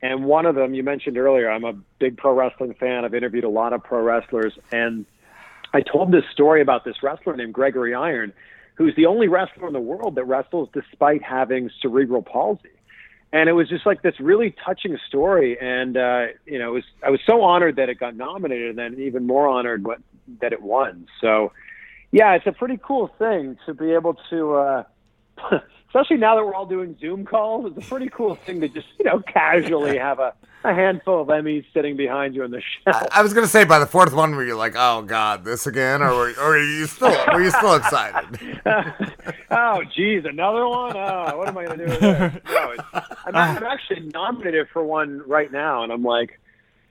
and one of them you mentioned earlier. I'm a big pro wrestling fan. I've interviewed a lot of pro wrestlers, and I told this story about this wrestler named Gregory Iron, who's the only wrestler in the world that wrestles despite having cerebral palsy. And it was just like this really touching story. And, uh, you know, it was, I was so honored that it got nominated and then even more honored what, that it won. So, yeah, it's a pretty cool thing to be able to, uh, especially now that we're all doing Zoom calls, it's a pretty cool thing to just, you know, casually have a, a handful of Emmys sitting behind you in the shelf. I, I was going to say by the fourth one, were you like, oh, God, this again? Or were, or are you still, were you still excited? oh, geez, another one? Oh, what am I going to do with that? No, it's, I'm, I'm actually nominated for one right now, and I'm like,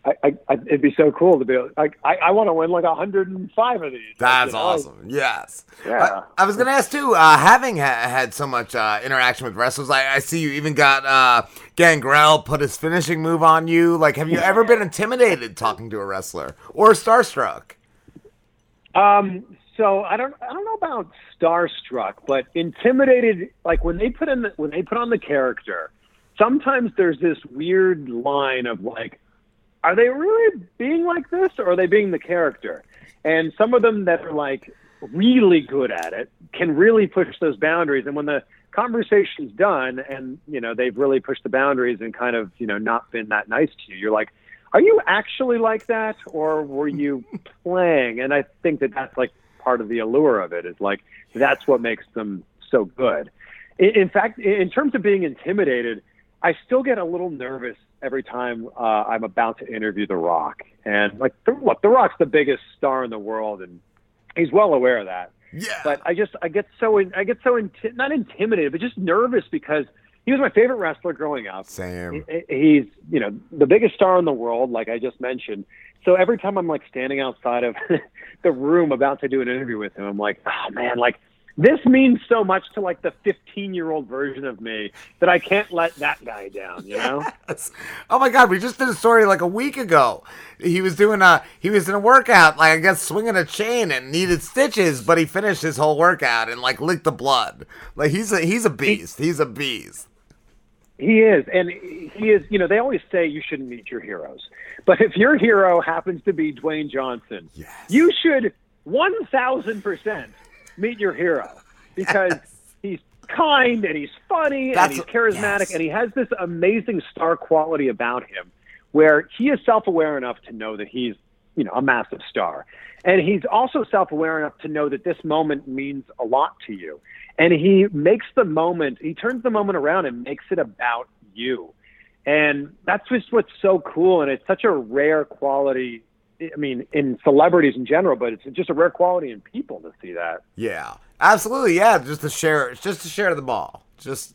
I, I, I, it'd be so cool to be able, like, I, I want to win like one hundred five of these. That's like, awesome. Know? Yes. Yeah. I, I was going to ask too, uh, having ha- had so much uh, interaction with wrestlers, I, I see you even got uh, Gangrel put his finishing move on you. Like, have you yeah. ever been intimidated talking to a wrestler or starstruck? Um, so I don't, I don't know about starstruck, but intimidated. Like when they put in, the, when they put on the character, sometimes there's this weird line of like, are they really being like this, or are they being the character? And some of them that are like really good at it can really push those boundaries. And when the conversation's done and, you know, they've really pushed the boundaries and kind of, you know, not been that nice to you, you're like, are you actually like that, or were you playing? And I think that that's like part of the allure of it, is like, that's what makes them so good. In fact, in terms of being intimidated, I still get a little nervous every time uh, I'm about to interview The Rock. And like, the, look, The Rock's the biggest star in the world, and he's well aware of that. Yeah. But I just, I get so, in, I get so, inti- not intimidated, but just nervous, because he was my favorite wrestler growing up. Same. He, he's, you know, the biggest star in the world, like I just mentioned. So every time I'm like standing outside of the room about to do an interview with him, I'm like, oh man, like this means so much to like the fifteen year old version of me that I can't let that guy down, you know? Yes. Oh my God. We just did a story like a week ago. He was doing a, he was in a workout, like I guess swinging a chain, and needed stitches, but he finished his whole workout and like licked the blood. Like he's a, he's a beast. He's a beast. He is, and he is, you know, they always say you shouldn't meet your heroes. But if your hero happens to be Dwayne Johnson, yes, you should one thousand percent meet your hero, because yes, he's kind and he's funny, that's, and he's charismatic, yes, and he has this amazing star quality about him where he is self-aware enough to know that he's, you know, a massive star. And he's also self-aware enough to know that this moment means a lot to you. And he makes the moment, he turns the moment around and makes it about you. And that's just what's so cool. And it's such a rare quality, I mean, in celebrities in general, but it's just a rare quality in people to see that. Yeah, absolutely. Yeah, just to share, just to share the ball. Just,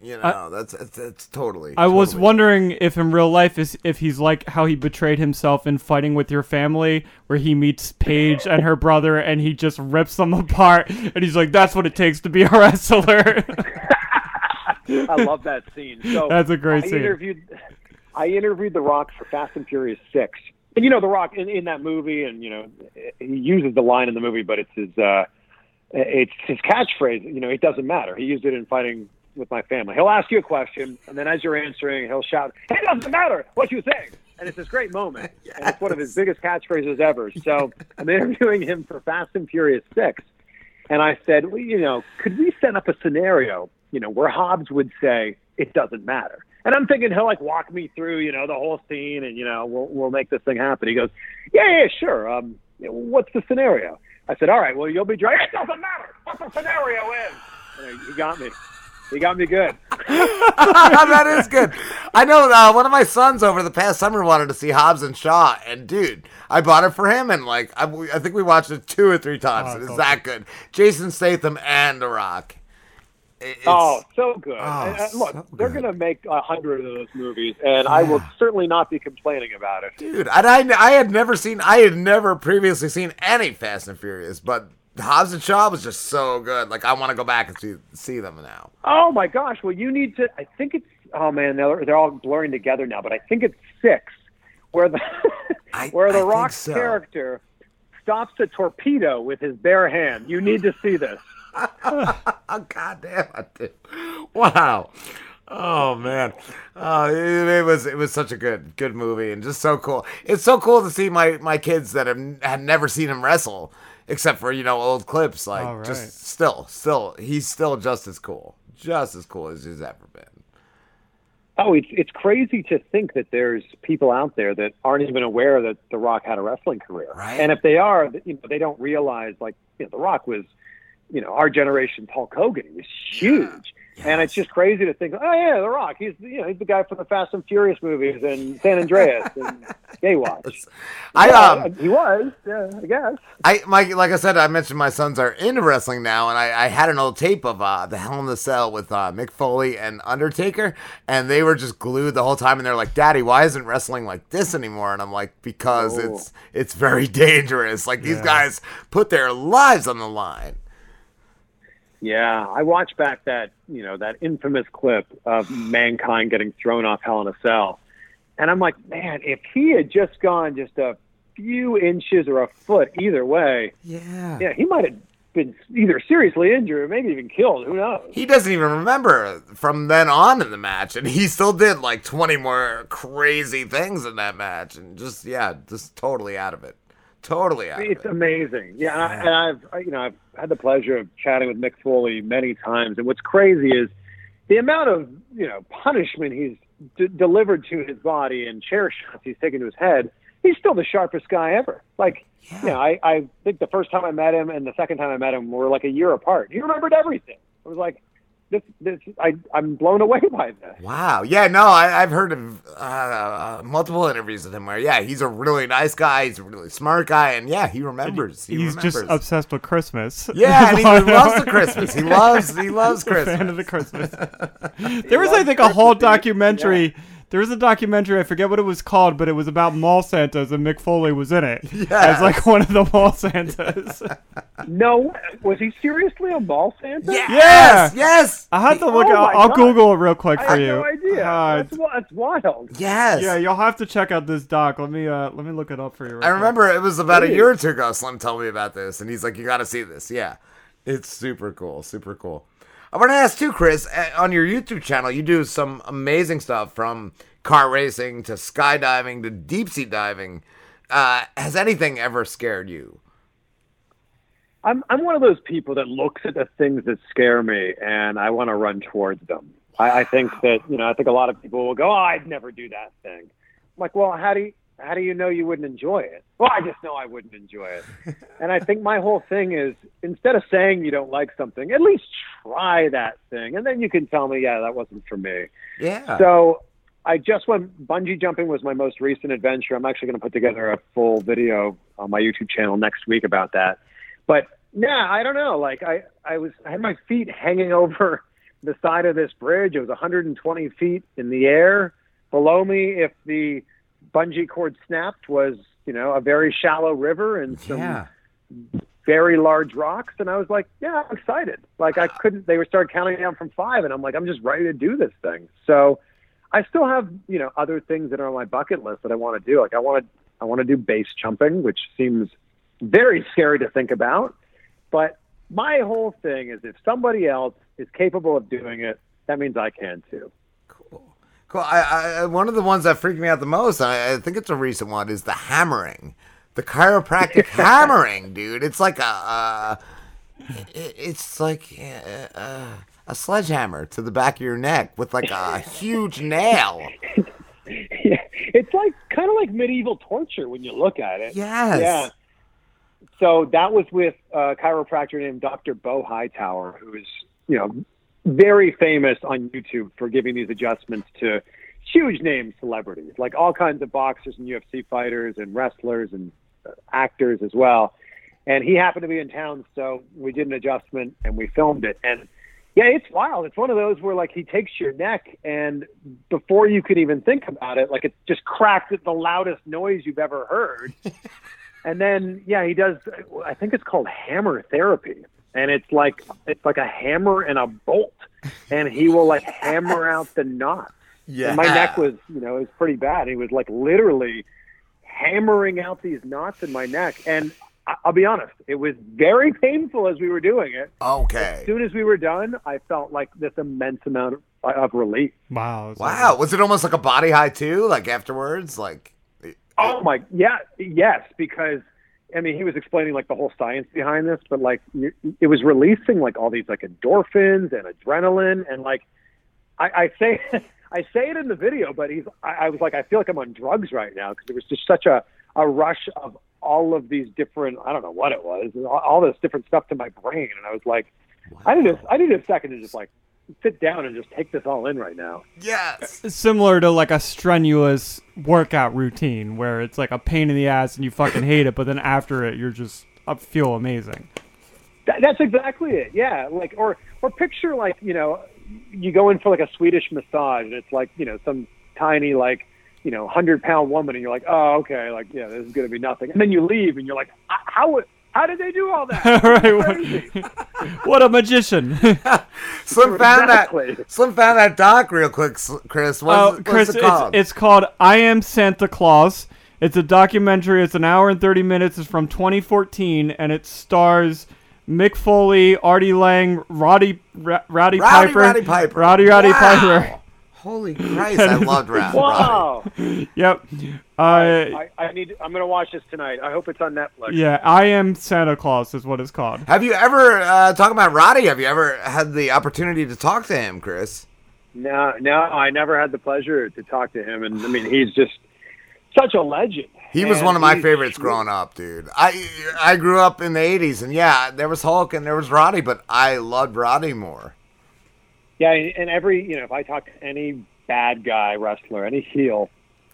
you know, I, that's it's, it's totally. I totally. was wondering if in real life, is if he's like how he betrayed himself in Fighting With Your Family, where he meets Paige and her brother, and he just rips them apart, and he's like, "That's what it takes to be a wrestler." I love that scene. So that's a great I scene. Interviewed, I interviewed The Rock for Fast and Furious six, and you know, The Rock in, in that movie, and you know, he uses the line in the movie, but it's his, uh, it's his catchphrase. You know, it doesn't matter. He used it in Fighting With My Family. He'll ask you a question, and then as you're answering, he'll shout, "It doesn't matter what you think." And it's this great moment. Yes. And it's one of his biggest catchphrases ever. So I'm interviewing him for Fast and Furious six. And I said, well, you know, could we set up a scenario, you know, where Hobbs would say, "It doesn't matter." And I'm thinking he'll like walk me through, you know, the whole scene, and, you know, we'll, we'll make this thing happen. He goes, yeah, yeah, sure. Um, what's the scenario? I said, all right, well, you'll be driving. It doesn't matter what the scenario is. And he got me. He got me good. That is good. I know uh, one of my sons over the past summer wanted to see Hobbs and Shaw, and dude, I bought it for him, and like I, I think we watched it two or three times. Oh, and it's okay. That good. Jason Statham and The Rock. It's, oh, so good. Oh, uh, look, so they're going to make a hundred of those movies, and yeah, I will certainly not be complaining about it. Dude, and I, I had never seen, I had never previously seen any Fast and Furious, but Hobbs and Shaw was just so good. Like, I want to go back and see see them now. Oh, my gosh. Well, you need to – I think it's – oh, man, they're, they're all blurring together now, but I think it's six where the I, where the I Rock's so. character stops a torpedo with his bare hand. You need to see this. Oh, God damn it, dude. Wow. Oh man, uh, it, it was it was such a good good movie, and just so cool. It's so cool to see my, my kids that have had never seen him wrestle, except for, you know, old clips. Like right. just still, still, he's still just as cool, just as cool as he's ever been. Oh, it's it's crazy to think that there's people out there that aren't even aware that The Rock had a wrestling career, right? And if they are, you know, they don't realize, like, you know, The Rock was, you know, our generation's Hulk Hogan. He was huge. Yeah. Yes. And it's just crazy to think, oh yeah, The Rock. He's you know he's the guy from the Fast and Furious movies and San Andreas and Baywatch. I um, yeah, he was, yeah, I guess. I my like I said, I mentioned my sons are into wrestling now, and I, I had an old tape of uh, the Hell in the Cell with uh, Mick Foley and Undertaker, and they were just glued the whole time, and they're like, "Daddy, why isn't wrestling like this anymore?" And I'm like, because oh. it's it's very dangerous. Like yeah. these guys put their lives on the line. Yeah, I watched back that, you know, that infamous clip of Mankind getting thrown off Hell in a Cell. And I'm like, man, if he had just gone just a few inches or a foot either way. Yeah. Yeah, he might have been either seriously injured or maybe even killed. Who knows? He doesn't even remember from then on in the match, and he still did like twenty more crazy things in that match, and just yeah, just totally out of it. Totally out of it. It's amazing. Yeah, yeah. And, I, and I've you know I've had the pleasure of chatting with Mick Foley many times, and what's crazy is the amount of you know punishment he's d- delivered to his body and chair shots he's taken to his head. He's still the sharpest guy ever. Like, yeah, you know, I, I think the first time I met him and the second time I met him were like a year apart. He remembered everything. It was like, this, this, I, I'm blown away by this. Wow. Yeah, no, I, I've heard of uh, multiple interviews with him where, yeah, he's a really nice guy. He's a really smart guy. And, yeah, he remembers. He he's remembers. Just obsessed with Christmas. Yeah, and he loves the Christmas. He loves, he loves he's Christmas. He's a fan of the Christmas. There was, I think, Christmas, a whole documentary. Yeah. There was a documentary, I forget what it was called, but it was about mall Santas, and Mick Foley was in it. Yes. As like one of the mall Santas. No, was he seriously a mall Santa? Yes, yes. yes. I have to look. Oh I'll, I'll Google it real quick I for you. I have no idea. Uh, that's, that's wild. Yes. Yeah, you'll have to check out this doc. Let me uh, let me look it up for you. Right I remember now. It was about Please. a year or two ago. Slim told me about this, and he's like, "You got to see this." Yeah, it's super cool. Super cool. I want to ask too, Chris, on your YouTube channel, you do some amazing stuff from car racing to skydiving to deep sea diving. Uh, has anything ever scared you? I'm I'm one of those people that looks at the things that scare me and I want to run towards them. I, I think that, you know, I think a lot of people will go, "Oh, I'd never do that thing." I'm like, well, how do you, how do you know you wouldn't enjoy it? Well, I just know I wouldn't enjoy it. And I think my whole thing is, instead of saying you don't like something, at least try that thing. And then you can tell me, yeah, that wasn't for me. Yeah. So I just went, bungee jumping was my most recent adventure. I'm actually going to put together a full video on my YouTube channel next week about that. But yeah, I don't know. Like I, I was, I had my feet hanging over the side of this bridge. It was one hundred twenty feet in the air below me. If the bungee cord snapped was, you know, a very shallow river and some yeah. very large rocks. And I was like, yeah, I'm excited. Like I couldn't, they were started counting down from five and I'm like, I'm just ready to do this thing. So I still have, you know, other things that are on my bucket list that I want to do. Like I want to, I want to do base jumping, which seems very scary to think about. But my whole thing is if somebody else is capable of doing it, that means I can too. Well, I, I, one of the ones that freaked me out the most, and I, I think it's a recent one, is the hammering. The chiropractic hammering, dude. It's like a, uh, it, it's like a, a sledgehammer to the back of your neck with like a huge nail. Yeah. It's like kind of like medieval torture when you look at it. Yes. Yeah. So that was with a chiropractor named Doctor Bo Hightower, who is, you know, very famous on YouTube for giving these adjustments to huge name celebrities, like all kinds of boxers and U F C fighters and wrestlers and actors as well. And he happened to be in town, so we did an adjustment and we filmed it. And yeah, it's wild. It's one of those where like he takes your neck and before you could even think about it, like it just cracked at the loudest noise you've ever heard. And then, yeah, he does, I think it's called hammer therapy. And it's like it's like a hammer and a bolt, and he will like hammer out the knots. Yeah, and my neck was, you know, it was pretty bad. He was like literally hammering out these knots in my neck, and I'll be honest, it was very painful as we were doing it. Okay. As soon as we were done, I felt like this immense amount of, of relief. Wow. Wow. Like, was it almost like a body high too? Like afterwards, like. It, oh my! Yeah. Yes, because. I mean, he was explaining like the whole science behind this, but like it was releasing like all these like endorphins and adrenaline, and like I, I say, I say it in the video, but he's I, I was like, I feel like I'm on drugs right now because there was just such a, a rush of all of these different, I don't know what it was, all, all this different stuff to my brain, and I was like, wow. I need a, I need a second to just like sit down and just take this all in right now. Yes. Similar to like a strenuous workout routine where it's like a pain in the ass and you fucking hate it, but then after it, you're just I feel amazing. That, that's exactly it. Yeah. Like, or, or picture like, you know, you go in for like a Swedish massage and it's like, you know, some tiny, like, you know, hundred pound woman and you're like, oh, okay. Like, yeah, this is going to be nothing. And then you leave and you're like, how would, How did they do all that? Right, what a magician. Slim found exactly. that Slim found that doc real quick, Chris. What's, uh, Chris, what's it called? It's, it's called I Am Santa Claus. It's a documentary. It's an hour and thirty minutes. It's from twenty fourteen, and it stars Mick Foley, Artie Lang, Roddy, Ra- Rowdy, Rowdy Piper, Roddy Piper, Rowdy Roddy wow. Piper. Holy Christ! I loved Rowdy. Wow. Yep. Uh, I, I need. I'm gonna watch this tonight. I hope it's on Netflix. Yeah, I Am Santa Claus is what it's called. Have you ever uh, talking about Roddy? Have you ever had the opportunity to talk to him, Chris? No, no, I never had the pleasure to talk to him, and I mean, he's just such a legend. He was and one of my favorites growing up, dude. I I grew up in the eighties, and yeah, there was Hulk and there was Roddy, but I loved Roddy more. Yeah, and every, you know, if I talk to any bad guy wrestler, any heel,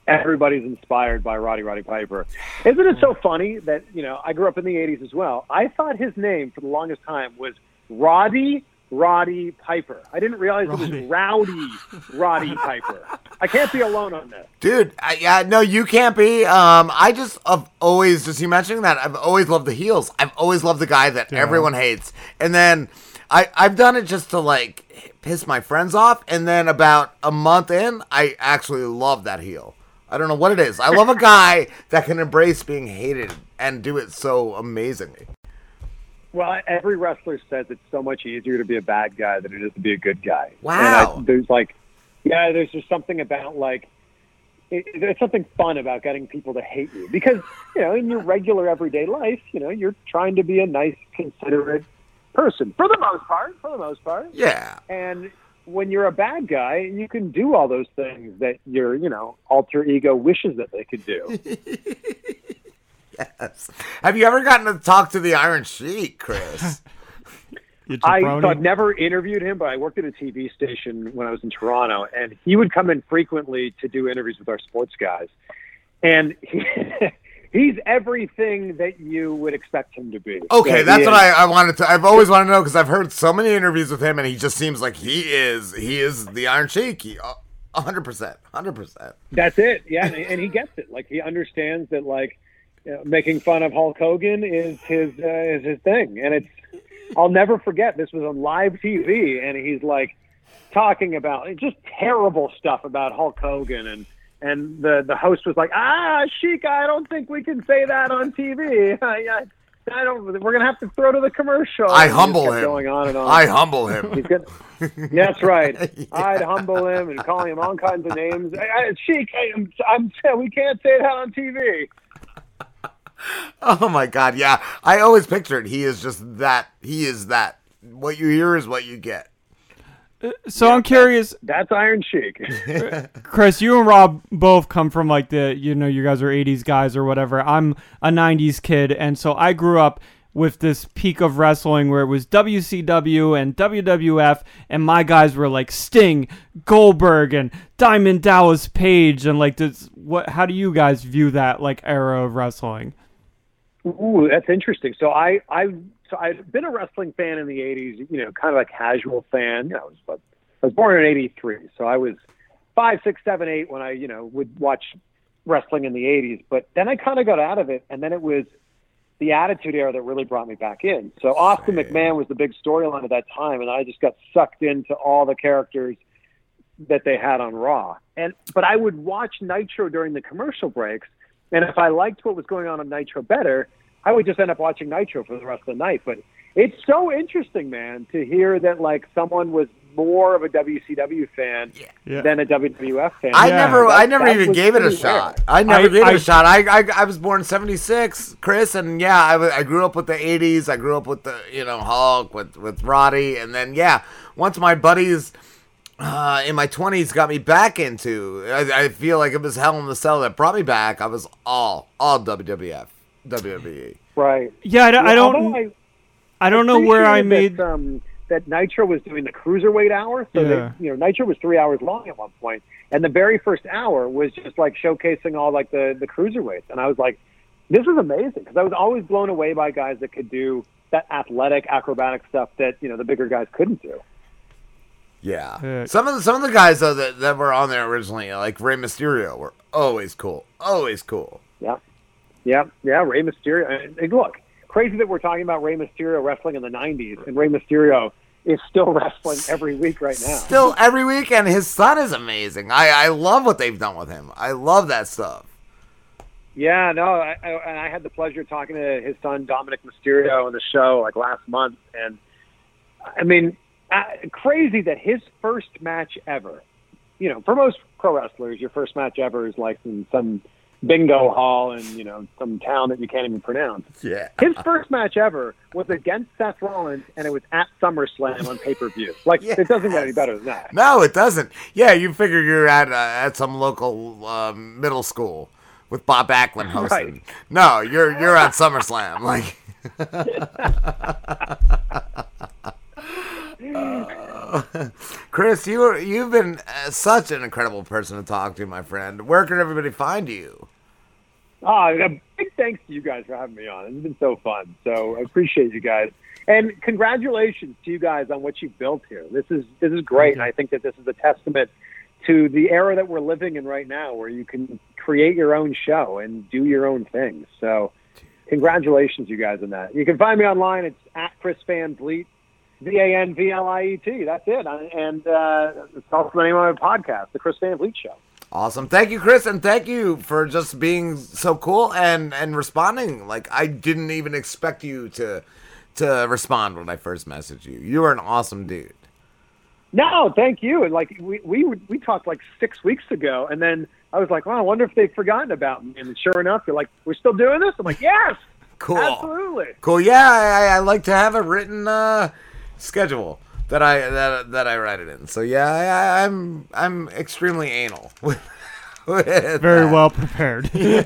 everybody's inspired by Rowdy Roddy Piper. Isn't it so funny that, you know, I grew up in the eighties as well. I thought his name for the longest time was Rowdy Roddy Piper. I didn't realize Roddy. It was Rowdy Roddy Piper. I can't be alone on this. Dude, I, yeah, no, you can't be. Um, I just have always, just you mentioning that, I've always loved the heels. I've always loved the guy that yeah. everyone hates. And then I, I've done it just to, like, piss my friends off. And then about a month in, I actually love that heel. I don't know what it is. I love a guy that can embrace being hated and do it so amazingly. Well, every wrestler says it's so much easier to be a bad guy than it is to be a good guy. Wow. And I, there's like, yeah, there's just something about like, it, there's something fun about getting people to hate you because, you know, in your regular everyday life, you know, you're trying to be a nice, considerate person for the most part, for the most part. Yeah. And when you're a bad guy, you can do all those things that your, you know, alter ego wishes that they could do. Yes. Have you ever gotten to talk to the Iron Sheik, Chris? I I've never interviewed him, but I worked at a T V station when I was in Toronto, and he would come in frequently to do interviews with our sports guys. And he, he's everything that you would expect him to be. Okay, so that's what I, I wanted to. I've always wanted to know because I've heard so many interviews with him, and he just seems like he is. He is the Iron Sheik. He, one hundred percent, one hundred percent. That's it. Yeah, and, and he gets it. Like he understands that. Like. You know, making fun of Hulk Hogan is his uh, is his thing, and it's. I'll never forget. This was on live T V, and he's like talking about just terrible stuff about Hulk Hogan, and and the, the host was like, "Ah, Sheik, I don't think we can say that on T V. I, I don't. We're gonna have to throw to the commercial." I humble him. Going on and on. I humble him. He's gonna, that's right. Yeah. I'd humble him and call him all kinds of names. I, I, Sheik, I, I'm, I'm. We can't say that on T V. Oh my God! Yeah, I always pictured he is just that. He is that. What you hear is what you get. Uh, so yeah, I'm curious. That's, that's Iron Sheik. Chris, you and Rob both come from like the you know you guys are eighties guys or whatever. I'm a nineties kid, and so I grew up with this peak of wrestling where it was W C W and W W F, and my guys were like Sting, Goldberg, and Diamond Dallas Page, and like this. What? How do you guys view that like era of wrestling? Ooh, that's interesting. So I, I, so I've been a wrestling fan in the eighties, you know, kind of a casual fan. You know, I was, but I was born in eighty-three, so I was five, six, seven, eight when I, you know, would watch wrestling in the eighties. But then I kind of got out of it, and then it was the Attitude Era that really brought me back in. So Austin Same. McMahon was the big storyline at that time, and I just got sucked into all the characters that they had on Raw. And but I would watch Nitro during the commercial breaks. And if I liked what was going on on Nitro better, I would just end up watching Nitro for the rest of the night. But it's so interesting, man, to hear that like someone was more of a W C W fan yeah. than a W W F fan. I yeah. never, that, I never even gave it a shot. I never I, gave I, it a I, shot. I, I, I was born in seventy-six, Chris, and yeah, I, I grew up with the eighties. I grew up with the you know Hulk, with with Roddy, and then yeah, once my buddies. Uh, in my twenties got me back into, I, I feel like it was Hell in the Cell that brought me back. I was all, all W W F, W W E. Right. Yeah, I don't, yeah, I, don't I, I don't know where I made. That, um, that Nitro was doing the Cruiserweight hour. So, yeah. they, you know, Nitro was three hours long at one point. And the very first hour was just like showcasing all like the, the Cruiserweights. And I was like, this is amazing. Because I was always blown away by guys that could do that athletic, acrobatic stuff that, you know, the bigger guys couldn't do. Yeah. Heck. Some of the some of the guys though that, that were on there originally, like Rey Mysterio, were always cool. Always cool. Yeah. Yeah. Yeah, Rey Mysterio. And look, crazy that we're talking about Rey Mysterio wrestling in the nineties, and Rey Mysterio is still wrestling every week right now. Still every week, and his son is amazing. I, I love what they've done with him. I love that stuff. Yeah, no, I, I, and I had the pleasure of talking to his son, Dominic Mysterio, on the show like last month. And I mean, I, crazy that his first match ever, you know, for most pro wrestlers, your first match ever is like in some bingo hall in, you know, some town that you can't even pronounce. Yeah. His first match ever was against Seth Rollins, and it was at SummerSlam on pay-per-view. Like, yes. It doesn't get any better than that. No, it doesn't. Yeah, you figure you're at uh, at some local uh, middle school with Bob Backlund hosting. Right. No, you're you're at SummerSlam. Like, uh, Chris, you you've been uh, such an incredible person to talk to, my friend. Where can everybody find you? Ah, oh, big thanks to you guys for having me on. It's been so fun. So I appreciate you guys, and congratulations to you guys on what you've built here. This is this is great, and I think that this is a testament to the era that we're living in right now, where you can create your own show and do your own things. So congratulations, you guys, on that. You can find me online. It's at Chris Van Vliet, V A N V L I E T. That's it. And uh, it's also the name of my podcast, The Chris Van Vliet Show. Awesome. Thank you, Chris. And thank you for just being so cool and, and responding. Like, I didn't even expect you to to respond when I first messaged you. You are an awesome dude. No, thank you. And like we we we talked like six weeks ago, and then I was like, "Well, I wonder if they've forgotten about me." And sure enough, you're like, "We're still doing this?" I'm like, "Yes, cool, absolutely, cool." Yeah, I, I like to have a written uh, schedule that I that that I write it in. So yeah, I, I'm I'm extremely anal. With, with Very that. Well prepared. Yeah.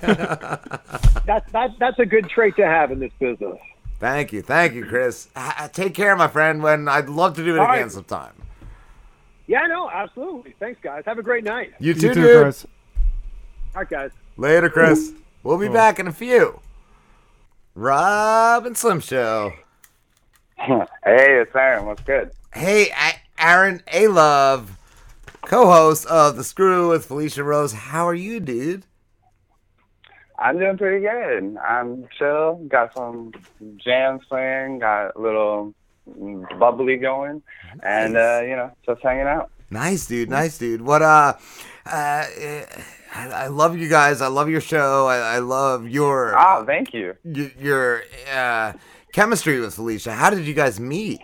That's that, that's a good trait to have in this business. Thank you, thank you, Chris. I, I take care, my friend. When I'd love to do it All again right. sometime. Yeah, no, absolutely. Thanks, guys. Have a great night. You too, you too dude. Chris. All right, guys. Later, Chris. We'll be cool. back in a few. Rob and Slim Show. Hey, it's Aaron. What's good? Hey, Aaron A-Love, co-host of The Screw with Felicia Rose. How are you, dude? I'm doing pretty good. I'm chill. Got some jams playing. Got a little bubbly going, and nice. uh you know just hanging out. Nice dude nice dude. What uh uh I love you guys. I love your show. I, I love your oh thank you your, your uh chemistry with Felicia. How did you guys meet?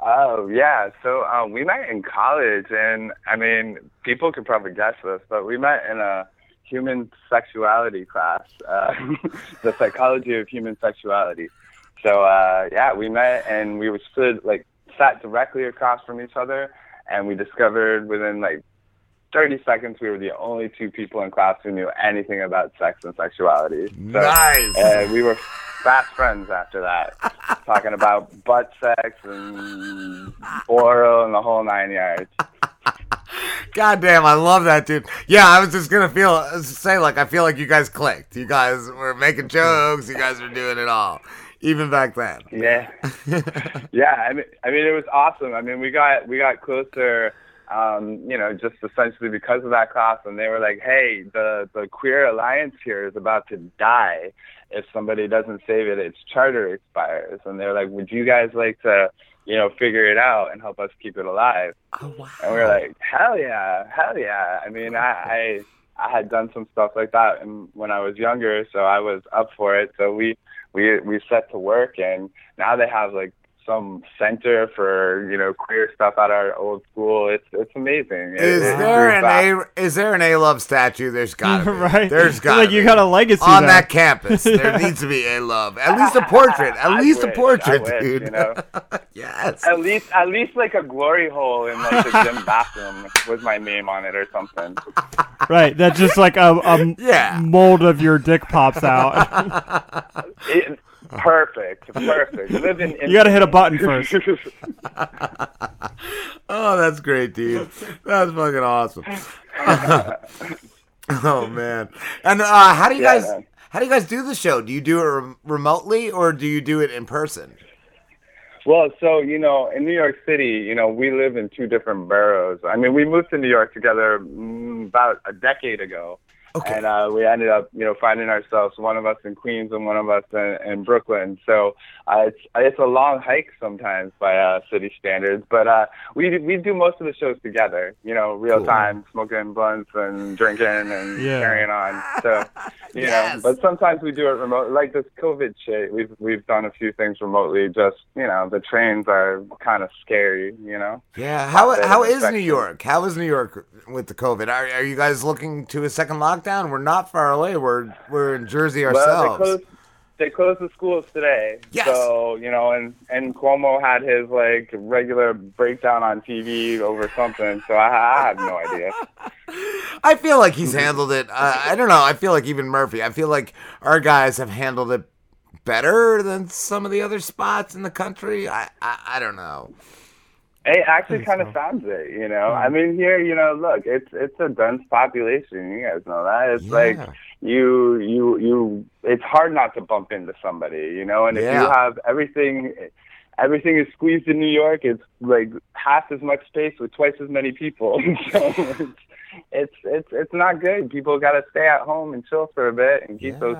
Oh yeah so um we met in college, and I mean, people could probably guess this, but we met in a human sexuality class, uh the psychology of human sexuality. So, uh, yeah, we met, and we were stood, like, sat directly across from each other, and we discovered within, like, thirty seconds we were the only two people in class who knew anything about sex and sexuality. So, nice! Uh, we were fast friends after that, talking about butt sex and oral and the whole nine yards. God damn, I love that, dude. Yeah, I was just going to feel say, like, I feel like you guys clicked. You guys were making jokes. You guys were doing it all. Even back then. Yeah. yeah, I mean, I mean, it was awesome. I mean, we got we got closer, um, you know, just essentially because of that class. And they were like, hey, the, the queer alliance here is about to die. If somebody doesn't save it, its charter expires. And they were like, would you guys like to, you know, figure it out and help us keep it alive? Oh, wow. And we were like, hell yeah, hell yeah. I mean, I, I, I had done some stuff like that when I was younger, so I was up for it. So we... We we set to work, and now they have like some center for, you know, queer stuff at our old school. It's it's amazing. It, is, it there an a, is there an A-Love statue? There's got to be. Right? There's got like be. You got a legacy on though. That campus. There needs to be A-Love. At least a portrait. At least wish, a portrait, wish, dude. You know? Yes. At least at least like a glory hole in like the gym bathroom with my name on it or something. Right, that's just like a, a yeah. mold of your dick pops out. It, perfect, perfect. Living in- you got to hit a button first. Oh, that's great, dude. That's fucking awesome. Oh man! And uh, how do you yeah, guys man. how do you guys do the show? Do you do it re- remotely or do you do it in person? Well, so, you know, in New York City, you know, we live in two different boroughs. I mean, we moved to New York together about a decade ago. Okay. And uh, we ended up, you know, finding ourselves, one of us in Queens and one of us in, in Brooklyn. So uh, it's it's a long hike sometimes by uh, city standards, but uh, we we do most of the shows together, you know, real cool. time, smoking blunts and drinking and yeah. carrying on. So, you yes. know, but sometimes we do it remote, like this COVID shit. We've we've done a few things remotely. Just, you know, the trains are kind of scary, you know. Yeah. How how is New York? How is New York with the COVID? Are are you guys looking to a second lockdown? Down. We're not far away. We're we're in Jersey ourselves. Well, they, closed, they closed the schools today. Yes. So, you know, and, and Cuomo had his, like, regular breakdown on T V over something. So I, I have no idea. I feel like he's handled it. Uh, I don't know. I feel like even Murphy. I feel like our guys have handled it better than some of the other spots in the country. I, I, I don't know. It actually kind of sounds it, you know. I mean, here, you know, look, it's it's a dense population. You guys know that. It's yeah. like you, you, you. It's hard not to bump into somebody, you know. And if yeah. you have everything, everything is squeezed in New York. It's like half as much space with twice as many people. So it's, it's it's it's not good. People got to stay at home and chill for a bit and keep yeah. those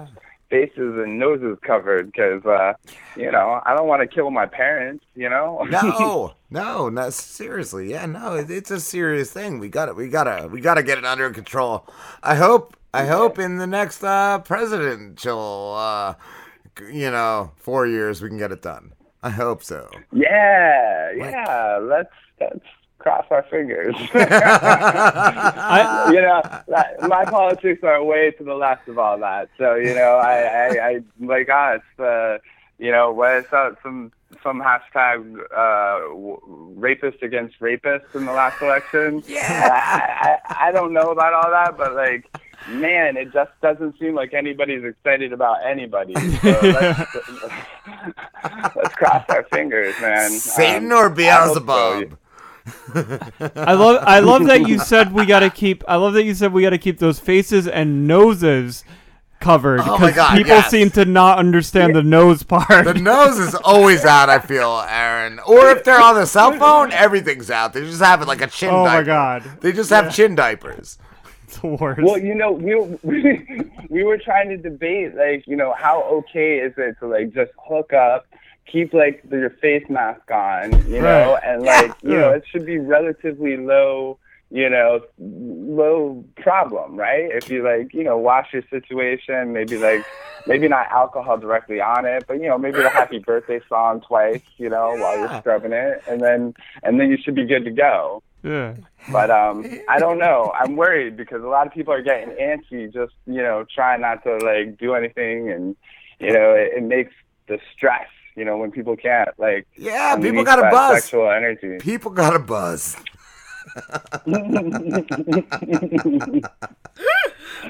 faces and noses covered because, uh, you know, I don't want to kill my parents, you know? No, no, not seriously. Yeah, no, it, it's a serious thing. We got it. We got to, we got to get it under control. I hope, I hope in the next uh, presidential, uh, you know, four years we can get it done. I hope so. Yeah, like, yeah, let's, let's. Cross our fingers. I, you know, my politics are way to the left of all that. So, you know, I, I, I like us, uh, you know, when I saw some, some hashtag uh, rapist against rapist in the last election. Yeah. I, I, I don't know about all that, but like, man, it just doesn't seem like anybody's excited about anybody. So let's, let's cross our fingers, man. Satan um, or Beelzebub. I love I love that you said we gotta keep I love that you said we gotta keep those faces and noses covered because oh people yes. seem to not understand the nose part. The nose is always out, I feel, Aaron. Or if they're on the cell phone, everything's out. They just have it like a chin oh diaper. Oh my god. They just have yeah. chin diapers. Well, you know, we we were trying to debate, like, you know, how okay is it to like just hook up, keep like your face mask on, you know, and like, yeah. you know, it should be relatively low, you know, low problem, right? If you like, you know, wash your situation, maybe like, maybe not alcohol directly on it, but, you know, maybe the happy birthday song twice, you know, yeah. while you're scrubbing it, and then, and then you should be good to go. Yeah. But um, I don't know. I'm worried because a lot of people are getting antsy just, you know, trying not to like do anything. And, you know, it, it makes the stress, you know, when people can't like. Yeah, people got a buzz. Sexual energy. People got a buzz.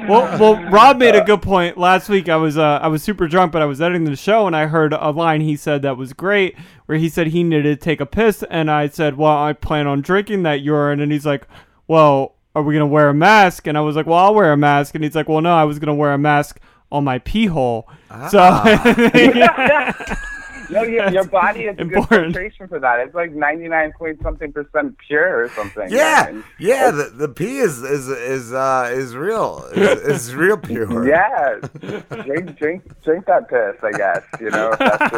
Well, well, Rob made a good point last week. I was uh, I was super drunk, but I was editing the show, and I heard a line he said that was great, where he said he needed to take a piss, and I said, well, I plan on drinking that urine, and he's like, well, are we going to wear a mask? And I was like, well, I'll wear a mask, and he's like, well, no, I was going to wear a mask on my pee hole. Ah. So... yeah. No, your, your body is a good filtration for that. It's like ninety-nine point something percent pure or something. Yeah, right? yeah. The, the pee is is is uh, is real. It's real pure. Yeah, drink drink drink that piss. I guess, you know, if that's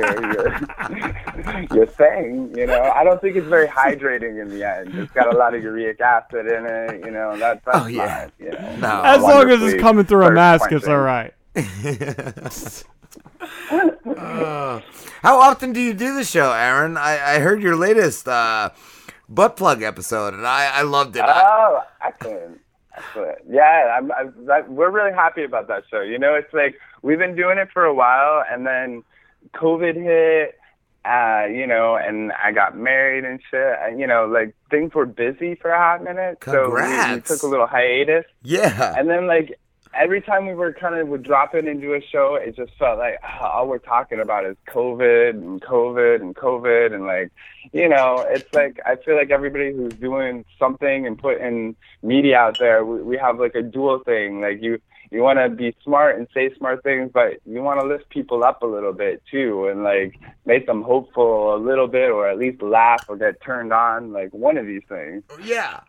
your your thing. You know, I don't think it's very hydrating in the end. It's got a lot of uric acid in it. You know, that, that's oh yeah. Not, you know, no. As long as it's coming through a mask, it's all right. uh, how often do you do the show, Aaron? I, I heard your latest uh, butt plug episode, and I, I loved it. Oh, excellent. excellent. Yeah, I'm, I'm, that, we're really happy about that show. You know, it's like we've been doing it for a while, and then COVID hit, uh, you know, and I got married and shit. And, you know, like things were busy for a hot minute. Congrats. So we, we took a little hiatus. Yeah. And then, like, every time we were kind of would drop it into a show, it just felt like oh, all we're talking about is COVID and COVID and COVID. And like, you know, it's like I feel like everybody who's doing something and putting media out there, we, we have like a dual thing. Like you, you want to be smart and say smart things, but you want to lift people up a little bit too and like make them hopeful a little bit or at least laugh or get turned on, like one of these things. Yeah.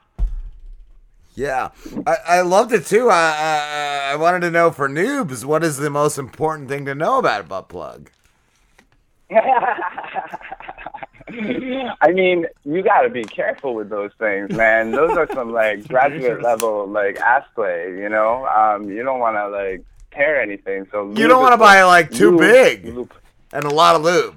Yeah, I, I loved it too. I, I I wanted to know for noobs, what is the most important thing to know about a butt plug? I mean, you got to be careful with those things, man. Those are some, like, graduate level, like, ass play, you know? Um, you don't want to, like, tear anything. So you don't want to buy, like, too lube, big lube. And a lot of lube.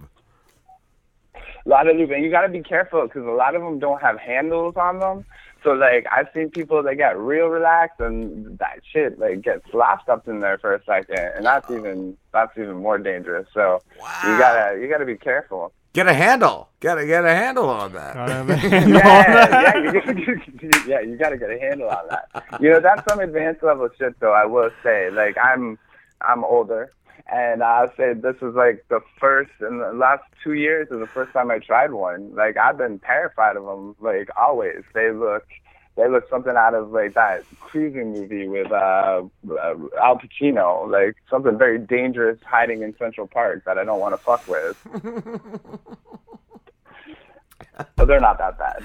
A lot of lube. And you got to be careful because a lot of them don't have handles on them. So, like, I've seen people that get real relaxed and that shit, like, gets slopped up in there for a second. And that's even that's even more dangerous. So wow. you got to you gotta be careful. Get a handle. Got to get a handle on that. Handle yeah, on that. yeah, you gotta, yeah, you got to get a handle on that. You know, that's some advanced level shit, though, I will say. Like, I'm I'm older. And I'll say this is like the first, in the last two years is the first time I tried one. Like, I've been terrified of them, like, always. They look, they look something out of, like, that cruising movie with uh, uh, Al Pacino. Like, something very dangerous hiding in Central Park that I don't want to fuck with. But they're not that bad.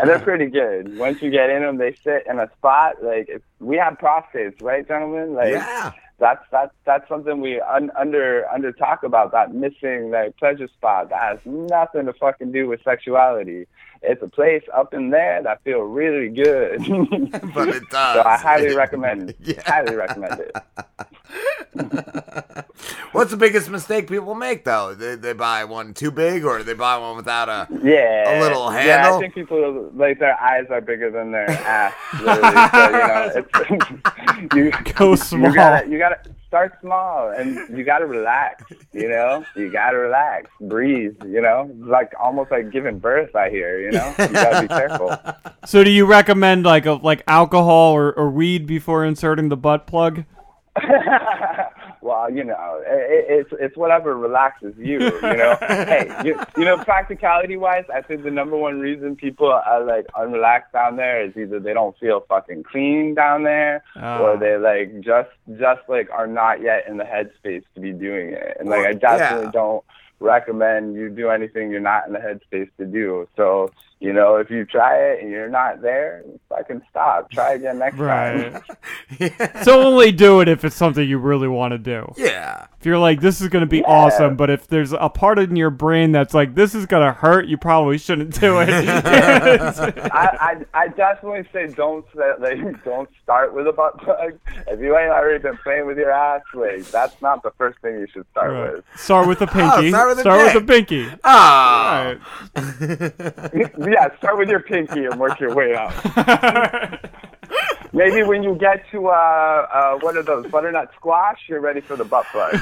And they're pretty good. Once you get in them, they sit in a spot. Like, if we have prostates, right, gentlemen? Like, yeah. That's that's that's something we un, under under talk about, that missing, like, pleasure spot that has nothing to fucking do with sexuality. It's a place up in there that feels really good. But it does. So I highly recommend it. Yeah. Highly recommend it. What's the biggest mistake people make, though? They they buy one too big, or they buy one without a yeah a little handle. Yeah, I think people, like, their eyes are bigger than their ass. Really. So, you know, it's, you go small. You gotta, you gotta start small, and you gotta relax. You know, you gotta relax, breathe. You know, like, almost like giving birth. I hear. You know, you gotta be careful. So, do you recommend like a, like alcohol or, or weed before inserting the butt plug? Well, you know, it, it's it's whatever relaxes you, you know. Hey, you, you know, practicality-wise, I think the number one reason people are, like, unrelaxed down there is either they don't feel fucking clean down there, oh. or they, like, just, just like, are not yet in the headspace to be doing it. And, like, I definitely yeah. don't recommend you do anything you're not in the headspace to do. So, you know, if you try it and you're not there, fucking stop. Try again next right. time. yeah. So only do it if it's something you really want to do. Yeah. If you're like, this is going to be yeah. awesome, but if there's a part in your brain that's like, this is going to hurt, you probably shouldn't do it. I, I I definitely say don't like, don't start with a butt plug. If you ain't already been playing with your ass, like, that's not the first thing you should start right. with. Start with the pinky. Oh, start with the, start with the pinky. Oh. All right. Yeah, start with your pinky and work your way up. Maybe when you get to uh, uh, what are those, butternut squash, you're ready for the butt plug.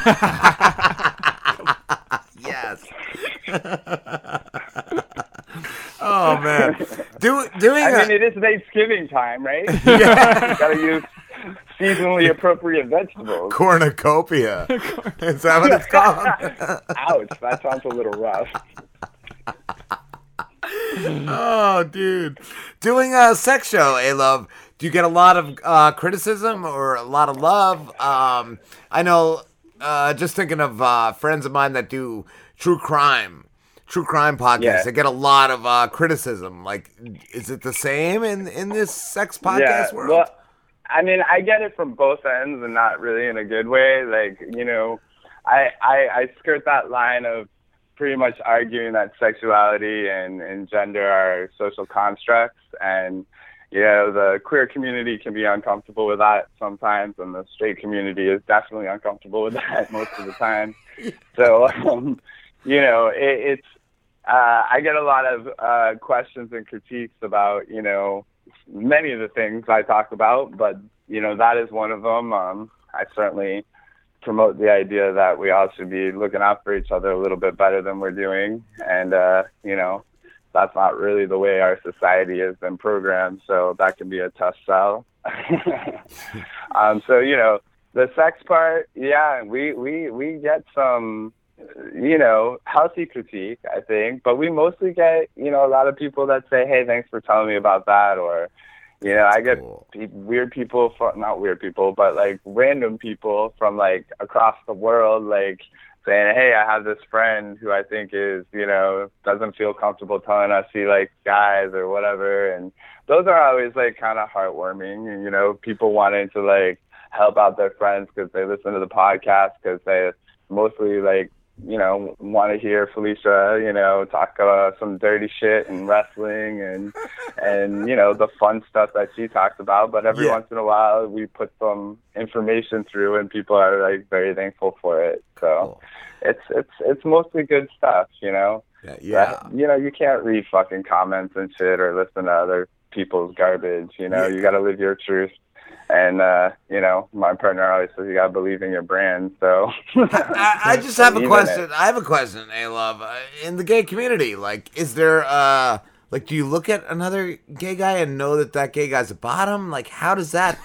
Yes. Oh, man. Do, doing I a... mean, it is Thanksgiving time, right? Yeah. You gotta use seasonally appropriate vegetables. Cornucopia. Is that what it's called? Ouch, that sounds a little rough. Oh, dude. Doing a sex show, A-Love, do you get a lot of uh, criticism or a lot of love? Um, I know, uh, just thinking of uh, friends of mine that do true crime, true crime podcasts, yeah. they get a lot of uh, criticism. Like, is it the same in, in this sex podcast yeah, world? Well, I mean, I get it from both ends and not really in a good way. Like, you know, I, I, I skirt that line of pretty much arguing that sexuality and, and gender are social constructs, and, you know, the queer community can be uncomfortable with that sometimes, and the straight community is definitely uncomfortable with that most of the time. So, um, you know, it, it's, uh, I get a lot of uh, questions and critiques about, you know, many of the things I talk about, but, you know, that is one of them. Um, I certainly promote the idea that we all should be looking out for each other a little bit better than we're doing. And, uh, you know, that's not really the way our society has been programmed. So that can be a tough sell. um, so, you know, the sex part, yeah, we, we, we get some, you know, healthy critique, I think, but we mostly get, you know, a lot of people that say, hey, thanks for telling me about that. Or, you know, I get cool. pe- weird people, from, not weird people, but, like, random people from, like, across the world, like, saying, hey, I have this friend who I think is, you know, doesn't feel comfortable telling us he likes guys or whatever, and those are always like kind of heartwarming, and, you know, people wanting to like help out their friends because they listen to the podcast, because they mostly like, you know, want to hear Felicia, you know, talk about some dirty shit and wrestling and, and, you know, the fun stuff that she talks about. But every yeah. once in a while, we put some information through and people are like very thankful for it. So cool. it's, it's, it's mostly good stuff, you know? Yeah. yeah. But, you know, you can't read fucking comments and shit or listen to other people's garbage, you know, yeah. you got to live your truth. And, uh, you know, my partner always says you got to believe in your brand. So I, I just have a question. I have a question, A-Love. Uh, in the gay community, like, is there, uh, like, do you look at another gay guy and know that that gay guy's a bottom? Like, how does that,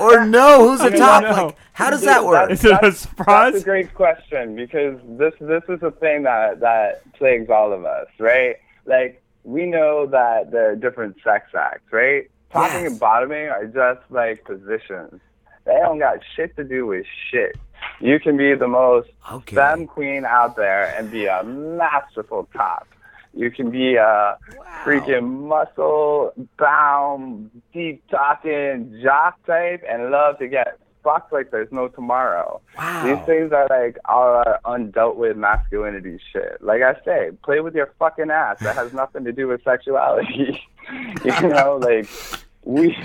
or no, who's a top? No. Like, how does that work? That's, that's, is it a surprise? That's a great question, because this, this is a thing that, that plagues all of us, right? Like, we know that there are different sex acts, right? Topping yes. and bottoming are just like positions. They don't got shit to do with shit. You can be the most okay. femme queen out there and be a masterful top. You can be a wow. freaking muscle-bound, deep-talking jock type and love to get fucked like there's no tomorrow. Wow. These things are like our undealt with masculinity shit. Like I say, play with your fucking ass. That has nothing to do with sexuality. You know, like, we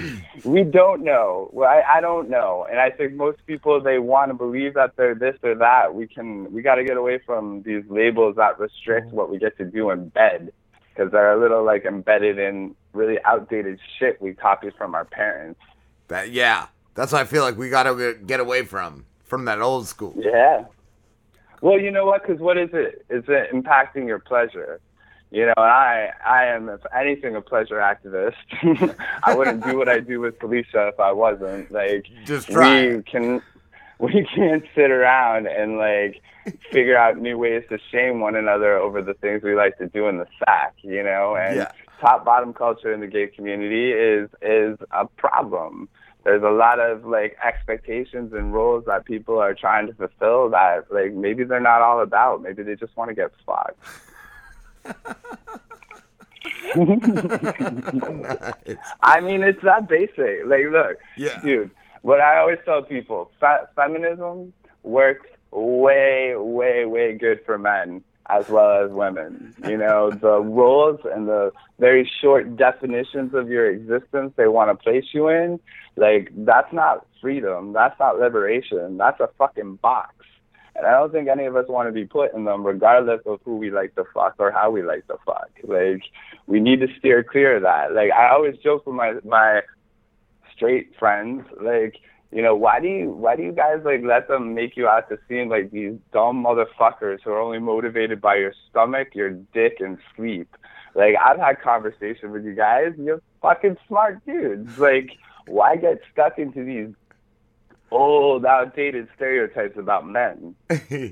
we don't know. Well, I, I don't know. And I think most people, they want to believe that they're this or that. We can, we got to get away from these labels that restrict what we get to do in bed, because they're a little, like, embedded in really outdated shit we copied from our parents. That, yeah. That's what I feel like we got to get away from, from that old school. Yeah. Well, you know what? Because what is it? Is it impacting your pleasure? You know, I I am, if anything, a pleasure activist. I wouldn't do what I do with Felicia if I wasn't. Like, just we can, we can't sit around and, like, figure out new ways to shame one another over the things we like to do in the sack, you know? And yeah. top-bottom culture in the gay community is is a problem. There's a lot of, like, expectations and roles that people are trying to fulfill that, like, maybe they're not all about. Maybe they just want to get fucked. Nice. I mean, it's that basic. Like, look, yeah. dude, what I always tell people, fe- feminism works way, way, way good for men as well as women. You know, the roles and the very short definitions of your existence they want to place you in, like, that's not freedom. That's not liberation. That's a fucking box. And I don't think any of us want to be put in them, regardless of who we like to fuck or how we like to fuck. Like, we need to steer clear of that. Like, I always joke with my my straight friends, like, you know, why do you why do you guys, like, let them make you out to seem like these dumb motherfuckers who are only motivated by your stomach, your dick, and sleep? Like, I've had conversation with you guys. You're fucking smart dudes. Like, why get stuck into these old, outdated stereotypes about men? I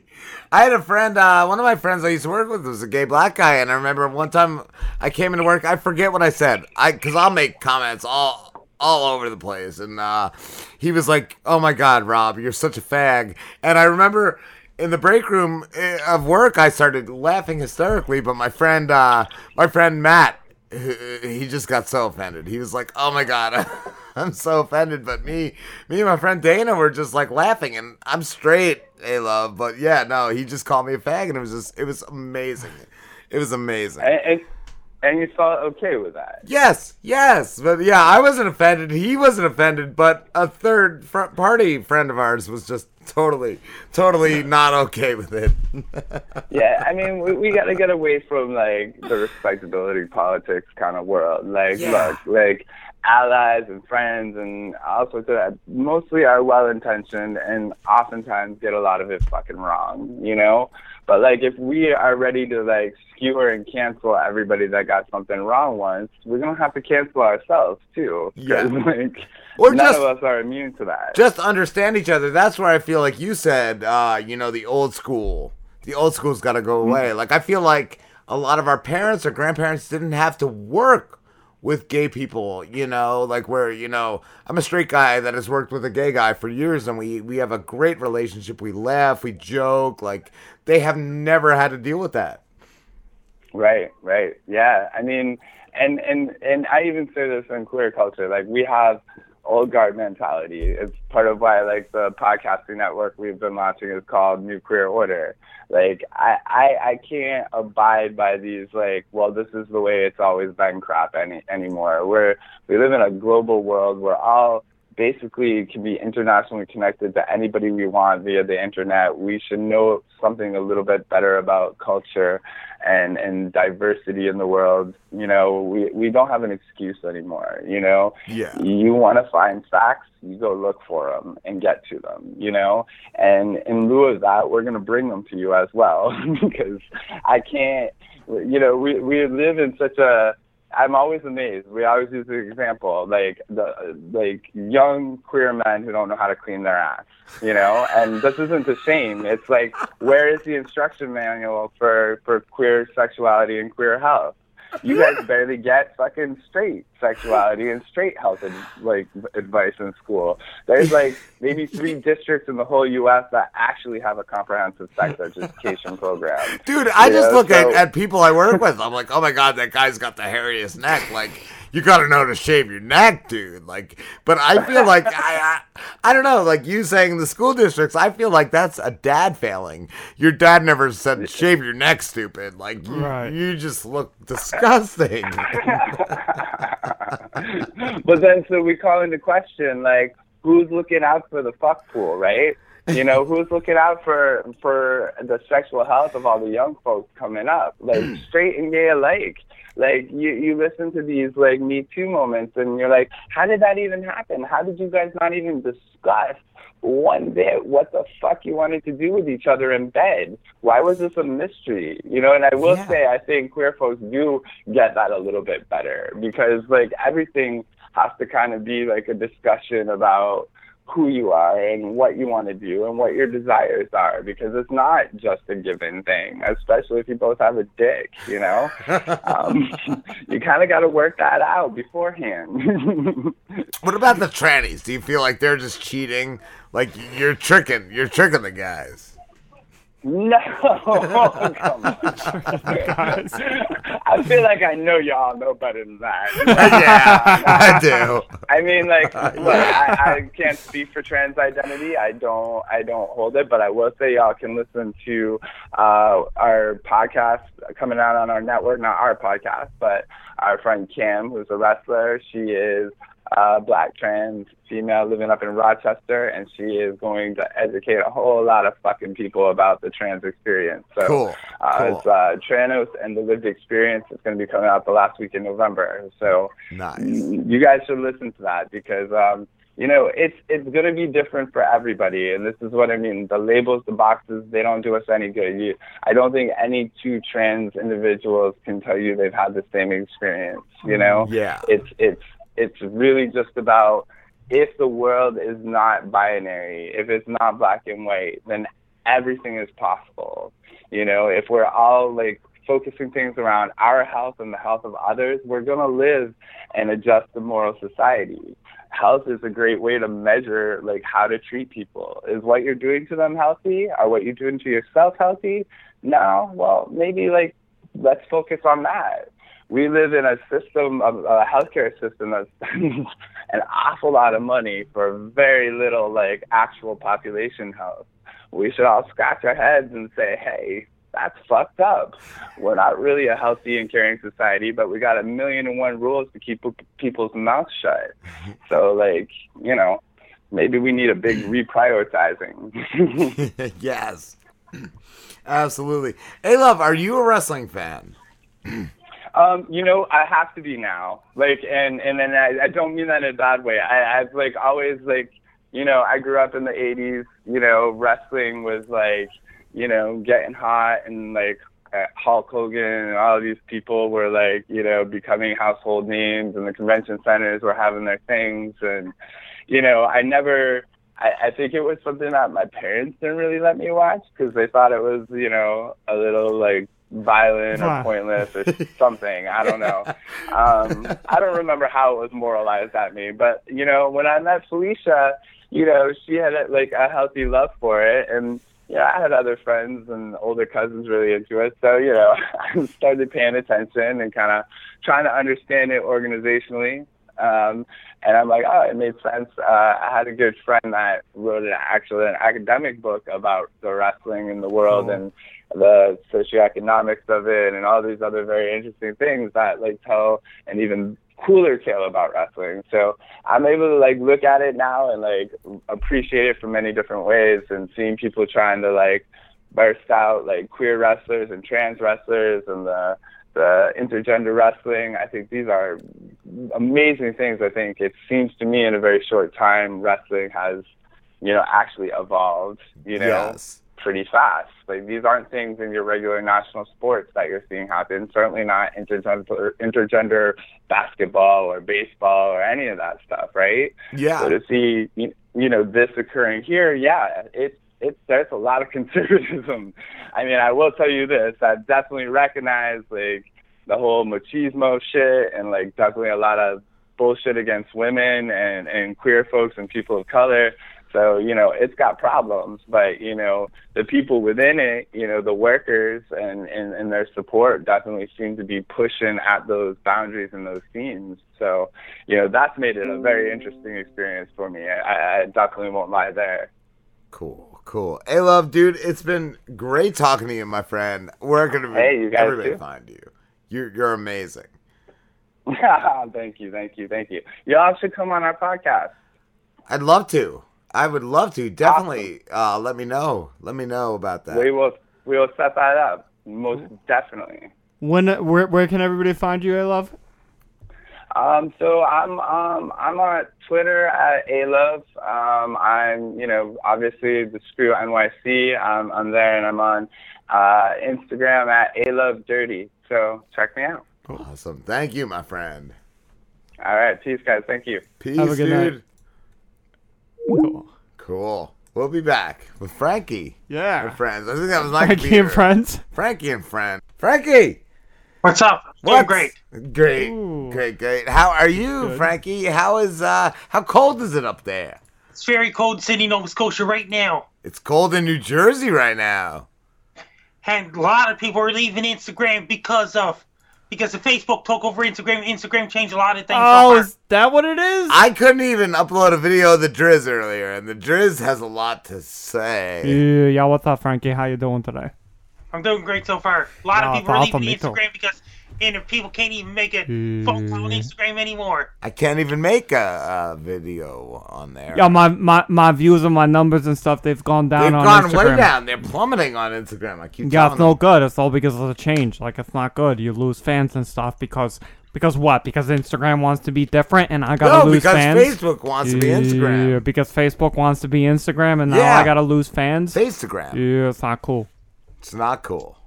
had a friend, uh, one of my friends I used to work with was a gay black guy, and I remember one time I came into work, I forget what I said, I because I'll make comments all all over the place, and uh, he was like, oh my God, Rob, you're such a fag. And I remember in the break room of work, I started laughing hysterically, but my friend, uh, my friend Matt, he just got so offended. He was like, oh my God, I'm so offended. But me me and my friend Dana were just like laughing, and I'm straight, A-Love, but yeah, no, he just called me a fag, and it was just, it was amazing. It was amazing. And, and, and you felt okay with that? Yes, yes. But yeah, I wasn't offended. He wasn't offended, but a third front party friend of ours was just totally, totally not okay with it. Yeah, I mean, we, we got to get away from, like, the respectability politics kind of world. Like, yeah. look, like, allies and friends and all sorts of that mostly are well-intentioned and oftentimes get a lot of it fucking wrong, you know? But, like, if we are ready to, like, skewer and cancel everybody that got something wrong once, we're going to have to cancel ourselves, too. Yeah. Like, or none just, of us are immune to that. Just understand each other. That's where I feel like you said, uh, you know, the old school. The old school's got to go away. Mm-hmm. Like, I feel like a lot of our parents or grandparents didn't have to work with gay people, you know, like where, you know, I'm a straight guy that has worked with a gay guy for years, and we, we have a great relationship. We laugh, we joke, like they have never had to deal with that. Right, right. Yeah. I mean, and and and I even say this in queer culture, like we have old guard mentality. It's part of why, like, the podcasting network we've been launching is called New Queer Order. Like, I, I, I can't abide by these, like, well, this is the way it's always been crap any anymore. We're we live in a global world where all basically can be internationally connected to anybody we want via the internet. We should know something a little bit better about culture and, and diversity in the world. You know, we, we don't have an excuse anymore, you know? Yeah. You want to find facts, you go look for them and get to them, you know? And in lieu of that, we're going to bring them to you as well because I can't, you know, we, we live in such a, I'm always amazed. We always use the example, like the like young queer men who don't know how to clean their ass, you know. And this isn't a shame. It's like, where is the instruction manual for for queer sexuality and queer health? You guys barely get fucking straight sexuality and straight health and, like, advice in school. There's, like, maybe three districts in the whole U S that actually have a comprehensive sex education program. Dude, I you just know? look so, at, at people I work with. I'm like, oh, my God, that guy's got the hairiest neck. Like, you got to know to shave your neck, dude. Like, but I feel like, I, I I don't know, like you saying the school districts, I feel like that's a dad failing. Your dad never said, shave your neck, stupid. Like, you, right. you just look disgusting. But then, so we call into question, like, who's looking out for the fuck pool, right? You know, who's looking out for for the sexual health of all the young folks coming up, like straight and gay alike. Like, you, you listen to these, like, Me Too moments, and you're like, how did that even happen? How did you guys not even discuss one bit what the fuck you wanted to do with each other in bed? Why was this a mystery? You know, and I will yeah. say, I think queer folks do get that a little bit better because, like, everything has to kind of be, like, a discussion about who you are and what you want to do and what your desires are, because it's not just a given thing, especially if you both have a dick, you know? Um, you kind of got to work that out beforehand. What about the trannies? Do you feel like they're just cheating? Like, you're tricking, you're tricking the guys. No, oh, come on. Guys. I feel like I know y'all know better than that. Yeah, I do. I mean, like, look, I, I can't speak for trans identity. I don't, I don't hold it, but I will say y'all can listen to uh, our podcast coming out on our network. Not our podcast, but our friend Kim, who's a wrestler. She is Uh, black trans female living up in Rochester, and she is going to educate a whole lot of fucking people about the trans experience. So cool. Uh, cool. It's uh, Tranos and the Lived Experience. It's going to be coming out the last week in November. So nice. You guys should listen to that because, um, you know, it's it's going to be different for everybody. And this is what I mean. The labels, the boxes, they don't do us any good. You, I don't think any two trans individuals can tell you they've had the same experience, you know? Yeah. It's It's... It's really just about, if the world is not binary, if it's not black and white, then everything is possible. You know, if we're all, like, focusing things around our health and the health of others, we're going to live in a just and moral society. Health is a great way to measure, like, how to treat people. Is what you're doing to them healthy? Are what you're doing to yourself healthy? No. Well, maybe, like, let's focus on that. We live in a system, of a healthcare system that spends an awful lot of money for very little, like, actual population health. We should all scratch our heads and say, hey, that's fucked up. We're not really a healthy and caring society, but we got a million and one rules to keep people's mouths shut. So, like, you know, maybe we need a big reprioritizing. Yes, absolutely. A-Love, are you a wrestling fan? Um, you know, I have to be now. Like, and and then I, I don't mean that in a bad way. I, I've like always like, you know, I grew up in the eighties. You know, wrestling was like, you know, getting hot, and like Hulk Hogan and all of these people were like, you know, becoming household names, and the convention centers were having their things, and you know, I never. I, I think it was something that my parents didn't really let me watch because they thought it was, you know, a little like. Violent or pointless or something. I don't know. Um, I don't remember how it was moralized at me. But, you know, when I met Felicia, you know, she had, like, a healthy love for it. And, yeah, I had other friends and older cousins really into it. So, you know, I started paying attention and kind of trying to understand it organizationally. Um, and I'm like, oh, it made sense. Uh, I had a good friend that wrote an actually an academic book about the wrestling in the world oh. and the socioeconomics of it and all these other very interesting things that like tell an even cooler tale about wrestling. So I'm able to like look at it now and like appreciate it from many different ways, and seeing people trying to like burst out like queer wrestlers and trans wrestlers and the the intergender wrestling. I think these are amazing things. I think it seems to me in a very short time, wrestling has, you know, actually evolved, you know, yes. pretty fast. Like these aren't things in your regular national sports that you're seeing happen. Certainly not intergender, intergender basketball or baseball or any of that stuff. Right. Yeah. So to see, you know, this occurring here. Yeah. It's, It, there's a lot of conservatism. I mean, I will tell you this. I definitely recognize, like, the whole machismo shit and, like, definitely a lot of bullshit against women and, and queer folks and people of color. So, you know, it's got problems. But, you know, the people within it, you know, the workers and, and, and their support definitely seem to be pushing at those boundaries and those themes. So, you know, that's made it a very interesting experience for me. I, I definitely won't lie there. Cool, cool. Hey, love, dude, it's been great talking to you, my friend. Where can hey, everybody too. find you? You're, you're amazing. Thank you, thank you, thank you. Y'all should come on our podcast. I'd love to. I would love to. Definitely. Awesome. Uh, let me know. Let me know about that. We will. We will set that up. Most Ooh. definitely. When? Where? Where can everybody find you, hey, love? Um, so I'm, um, I'm on Twitter at A-Love. Um, I'm, you know, obviously the Screw N Y C. Um, I'm there, and I'm on uh, Instagram at A Love Dirty. So check me out. Awesome. Thank you, my friend. All right. Peace, guys. Thank you. Peace, Have a good dude. Night. Cool. Cool. We'll be back with Frankie. Yeah. And friends. I think that was like Frankie Peter. and friends. Frankie and friends. Frankie. What's up? What's, great. Great. Ooh. Great, great. How are you, Good. Frankie? How is uh how cold is it up there? It's very cold in Sydney, Nova Scotia right now. It's cold in New Jersey right now. And a lot of people are leaving Instagram because of because of Facebook took over Instagram. Instagram changed a lot of things. Oh, is that what it is? I couldn't even upload a video of the Driz earlier, and the Driz has a lot to say. Yeah, yeah, what's up, Frankie? How you doing today? I'm doing great so far. A lot no, of people are leaving the Instagram because and people can't even make a mm. phone call on Instagram anymore. I can't even make a, a video on there. Yeah, my, my, my views and my numbers and stuff, they've gone down they've on Instagram. They've gone way down. They're plummeting on Instagram. I keep Yeah, it's them. no good. It's all because of the change. Like, it's not good. You lose fans and stuff because... Because what? Because Instagram wants to be different, and I gotta no, lose fans. No, because Facebook wants yeah, to be Instagram. Yeah, because Facebook wants to be Instagram, and now yeah. I gotta lose fans. Instagram. Yeah, it's not cool. It's not cool.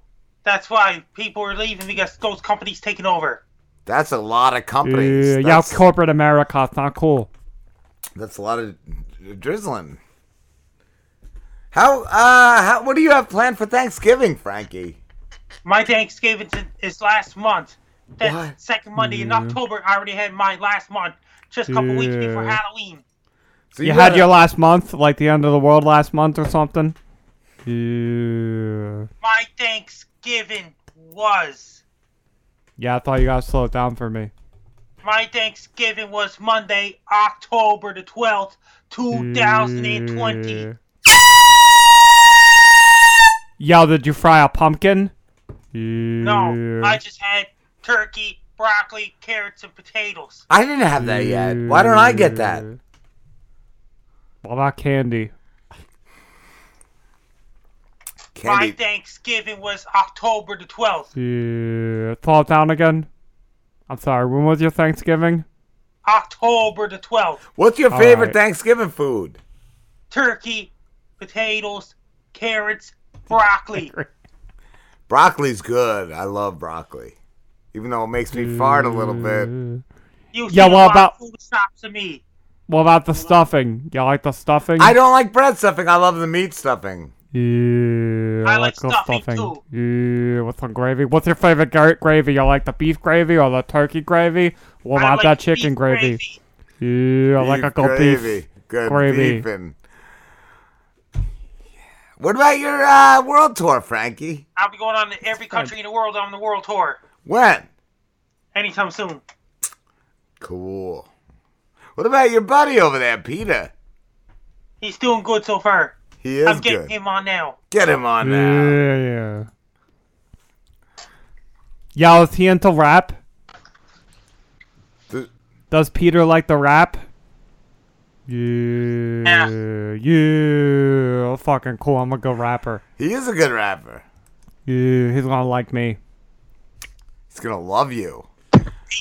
That's why people are leaving because those companies taking over. That's a lot of companies. Yeah, yeah, corporate America. It's not cool. That's a lot of drizzling. How? Uh, how? What do you have planned for Thanksgiving, Frankie? My Thanksgiving is last month. The what? second Monday yeah. in October. I already had mine last month. Just a couple yeah. weeks before Halloween. So you, you had a- your last month, like the end of the world last month or something. Yeah. My Thanksgiving was. Yeah, I thought you guys slowed down for me. My Thanksgiving was Monday, October the twelfth, two thousand twenty. Yeah. Yo, did you fry a pumpkin? Yeah. No, I just had turkey, broccoli, carrots, and potatoes. I didn't have that yet. Why don't I get that? Well, not candy. Candy. My Thanksgiving was October the twelfth. Yeah. Throw it down again. I'm sorry. When was your Thanksgiving? October the twelfth. What's your favorite right. Thanksgiving food? Turkey, potatoes, carrots, broccoli. Broccoli's good. I love broccoli. Even though it makes me fart a little bit. You yeah, well, about food stops to me. What about the stuffing? You like the stuffing? I don't like bread stuffing. I love the meat stuffing. Yeah, I like, like stuffing, stuffing too. Yeah, what's on gravy? What's your favorite gra- gravy? You like the beef gravy or the turkey gravy? What about like that chicken gravy? gravy? Yeah, I like a good beef gravy. Good beefing. Yeah. What about your uh, world tour, Frankie? I'll be going on to every country in the world on the world tour. When? Anytime soon. Cool. What about your buddy over there, Peter? He's doing good so far. He is good. I'm getting good. him on now. Get him on yeah, now. Yeah, yeah. Yo, is he into rap? The- Does Peter like the rap? Yeah, yeah, yeah. Fucking cool. I'm a good rapper. He is a good rapper. Yeah, he's gonna like me. He's gonna love you.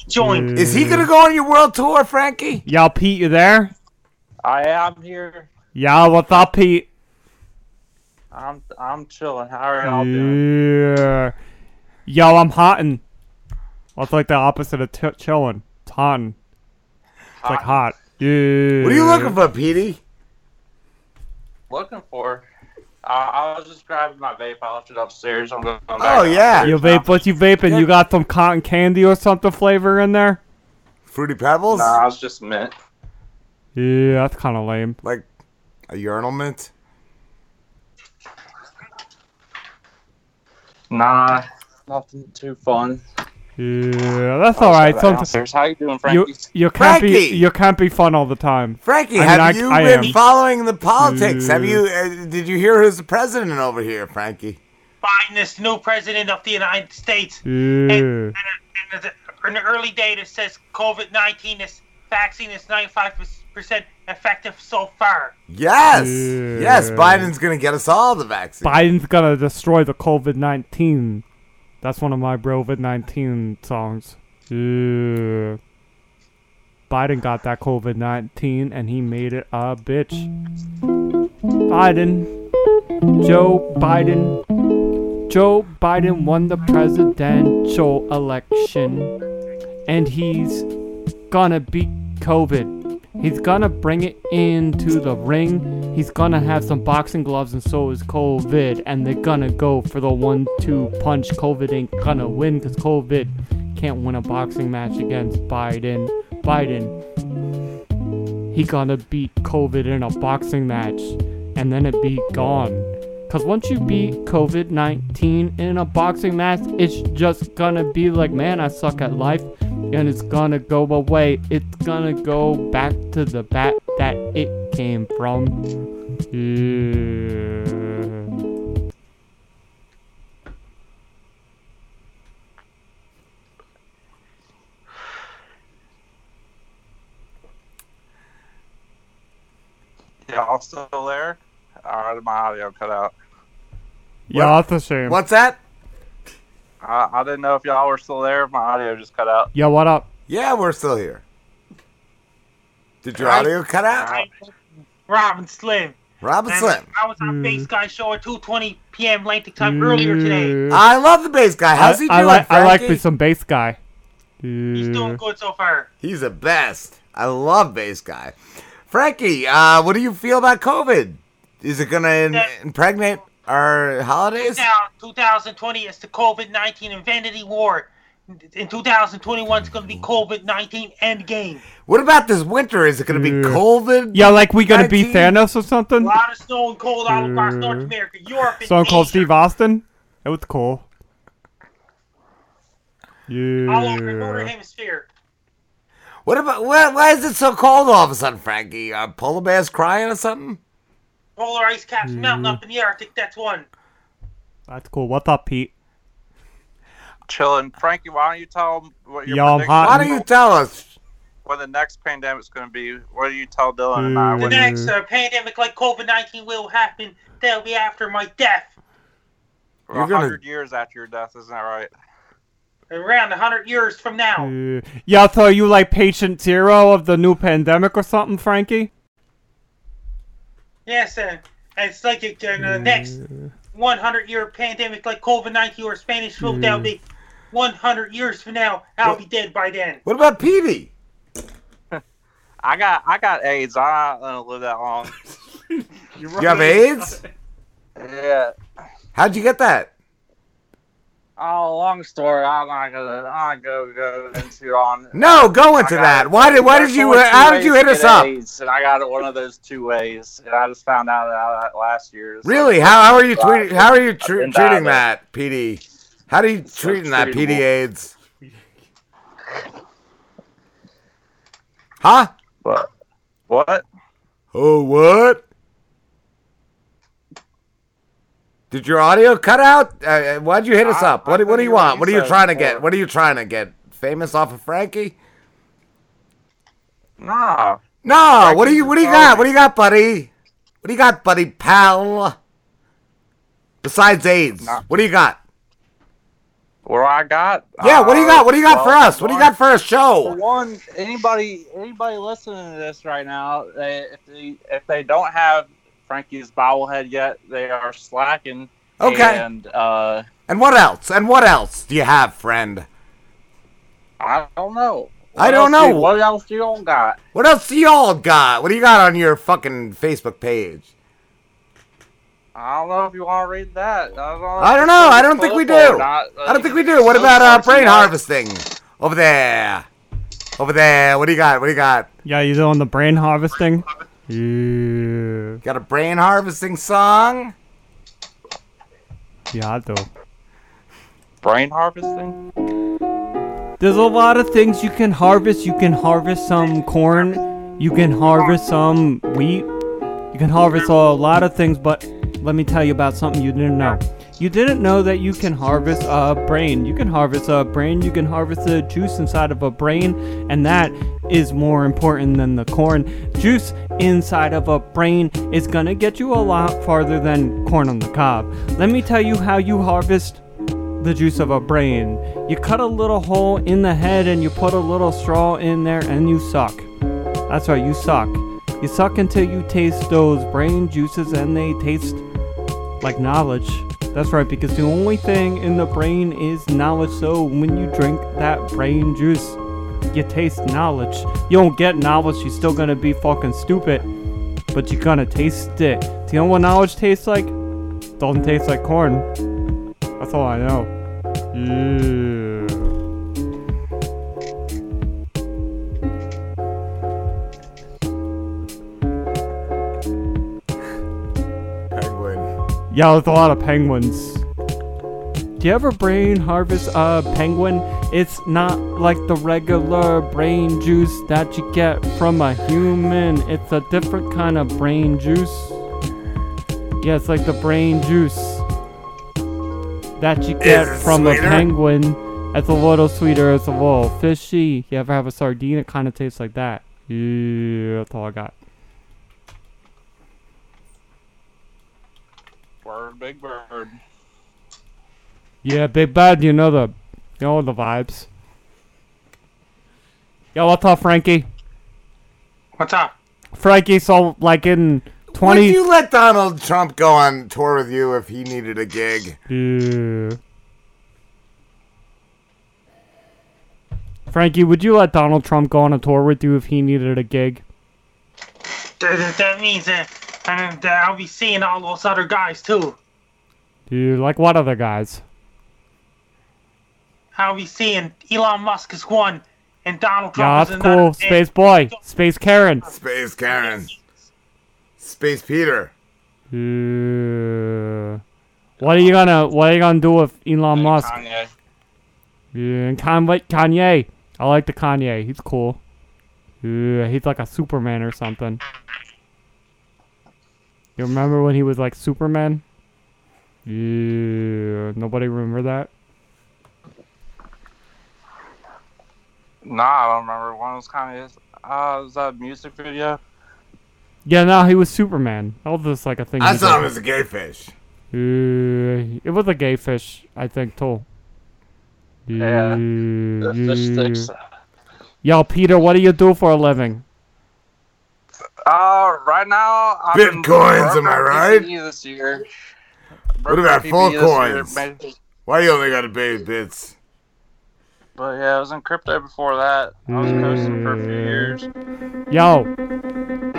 Join. Yeah. Is he gonna go on your world tour, Frankie? Yo, Pete, you there? I am here. Yo, what's up, Pete? I'm I'm chilling. How are y'all doing? Yeah. Yo, I'm hotting. That's like the opposite of t- chilling. It's hotting. It's like hot. Yeah. What are you looking for, Petey? Looking for? Uh, I was just grabbing my vape. I left it upstairs. I'm going back. Oh, yeah. You vape? What you vaping? You got some cotton candy or something flavor in there? Fruity Pebbles? Nah, I was just mint. Yeah, that's kind of lame. Like a urinal mint? Nah, nothing too fun. Yeah, that's all right. Sometimes, how you doing, Frankie? You, you can't Frankie! be you can't be fun all the time. Frankie, I mean, have I, you I been am. following the politics? Yeah. Have you? Uh, did you hear who's the president over here, Frankie? Biden is the new president of the United States. Yeah. And, and, and in the early data, it says COVID nineteen is vaccine is ninety-five percent effective so far. Yes, yeah. yes. Biden's gonna get us all the vaccine. Biden's gonna destroy the COVID nineteen. That's one of my COVID nineteen songs. Yeah. Biden got that COVID nineteen and he made it a bitch. Biden. Joe Biden. Joe Biden won the presidential election. And he's gonna beat COVID. He's gonna bring it into the ring. He's gonna have some boxing gloves and so is COVID. And they're gonna go for the one two punch. COVID ain't gonna win because COVID can't win a boxing match against Biden. Biden. He gonna beat COVID in a boxing match. And then it be gone. Because once you beat COVID nineteen in a boxing match, it's just gonna be like, man, I suck at life. And it's gonna go away. It's gonna go back to the bat that it came from. Yeah. Yeah, I'm still there. All right, my audio cut out. Yeah, that's a shame. What's that? I, I didn't know if y'all were still there. My audio just cut out. Yeah, what up? Yeah, we're still here. Did your I, audio cut out? I, Rob and Slim. Rob and Slim. I was on mm. Base Guy Show at two twenty p.m. Atlantic time mm. earlier today. I love the Base Guy. How's he I, doing, I like, Frankie? I like me some Base Guy. He's doing good so far. He's the best. I love Base Guy. Frankie, uh, what do you feel about COVID? Is it going to yeah. impregnate... our holidays? two thousand twenty is the COVID nineteen Infinity War. In two thousand twenty-one, it's going to be COVID nineteen Endgame. What about this winter? Is it going to be COVID? Yeah, like we going to be Thanos or something? A lot of snow and cold all across North America, Europe, and Stone Cold Steve Austin? That was cool. Yeah. All over the Northern Hemisphere. What about, why, why is it so cold all of a sudden, Frankie? Are polar bears crying or something? Polar ice caps mm. melting up in the Arctic. That's one. That's cool. What's up, Pete? Chilling. Frankie, why don't you tell them what your Yo, prediction is? Why don't you tell us what the next pandemic's going to be? What do you tell Dylan mm. and I? The next uh, pandemic like COVID nineteen will happen. That'll be after my death. You're one hundred gonna... years after your death, isn't that right? Around one hundred years from now. Uh, yeah, so are you like patient zero of the new pandemic or something, Frankie? Yes, uh, it's like uh, the next one hundred year pandemic like COVID nineteen or Spanish flu. Mm. That'll be one hundred years from now. I'll what? be dead by then. What about Petey? I got I got AIDS. I'm not going to live that long. You have AIDS? Yeah. How'd you get that? Oh, long story. I'm not gonna. I'm not gonna go into on. No, go into that. Why did? Why did you? How did you hit us up? And I got it one of those two ways, and I just found out about that last year. Really? How? How are you treating? How are you treating that, P D? How are you treating that, P D AIDS? Huh? What? What? Oh, what? Did your audio cut out? Uh, why'd you hit us I, up? What, what do you want? What are you trying to get? What are you trying to get? Famous off of Frankie? Nah. No. Frankie's what do you What do you got? What do you got, buddy? What do you got, buddy pal? Besides AIDS, nah. What do you got? What I got? Yeah. What do you got? What do you got well, for us? What do you got for a show? For one, anybody, anybody listening to this right now, they, if they if they don't have Frankie's bobblehead yet, they are slacking. Okay. And uh, and what else? And what else do you have, friend? I don't know. What I don't know. Do you, what else do you all got? What else do you all got? What do you got on your fucking Facebook page? I don't know if you want to read that. I don't know. I don't, know. I don't think we do. Like, I don't think we do. What about uh, brain harvesting over there? Over there. What do you got? What do you got? Yeah, you doing the brain harvesting? Yeah. Got a brain harvesting song? Yeah, I do. Brain harvesting? There's a lot of things you can harvest. You can harvest some corn. You can harvest some wheat. You can harvest a lot of things, but let me tell you about something you didn't know. You didn't know that you can harvest a brain. You can harvest a brain. You can harvest the juice inside of a brain, and that is more important than the corn. Juice inside of a brain is gonna get you a lot farther than corn on the cob. Let me tell you how you harvest the juice of a brain. You cut a little hole in the head and you put a little straw in there and you suck. That's right, you suck. You suck until you taste those brain juices and they taste like knowledge. That's right, because the only thing in the brain is knowledge. So when you drink that brain juice, you taste knowledge. You don't get knowledge, you're still gonna be fucking stupid, but you're gonna taste it. Do you know what knowledge tastes like? It doesn't taste like corn. That's all I know. Yeah. Penguin. Yeah, there's a lot of penguins. Do you ever brain harvest a penguin? It's not like the regular brain juice that you get from a human. It's a different kind of brain juice. Yeah, it's like the brain juice that you get from a penguin. It's a little sweeter. It's a little fishy. You ever have a sardine? It kind of tastes like that. Yeah, that's all I got. Bird, big bird. Yeah, Big Bad, you know the, you know the vibes. Yo, what's up, Frankie? What's up, Frankie? So, like in twenty, would you let Donald Trump go on tour with you if he needed a gig? Yeah. Frankie, would you let Donald Trump go on a tour with you if he needed a gig? That, that means that, that I'll be seeing all those other guys too. Dude, like what other guys? How we seeing Elon Musk is one, and Donald Trump yeah, is another. Cool. Space Boy, Space Karen, Space Karen, Space Peter. Yeah. What are you gonna What are you gonna do with Elon and Musk? Kanye. Yeah, and Kanye. I like the Kanye. He's cool. Yeah, he's like a Superman or something. You remember when he was like Superman? Yeah. Nobody remember that. Nah, I don't remember. One was kind of his. Uh, was that a music video? Yeah, no, he was Superman. That was just like a thing. I saw him as a gay fish. Uh, it was a gay fish, I think, too. Yeah. The fish sticks. Yo, Peter, what do you do for a living? Uh, right now, I'm Bitcoins, am I right? This year. What about full coins? Why you only got a baby bits? But yeah, I was in crypto before that. I was coasting for a few years. Yo,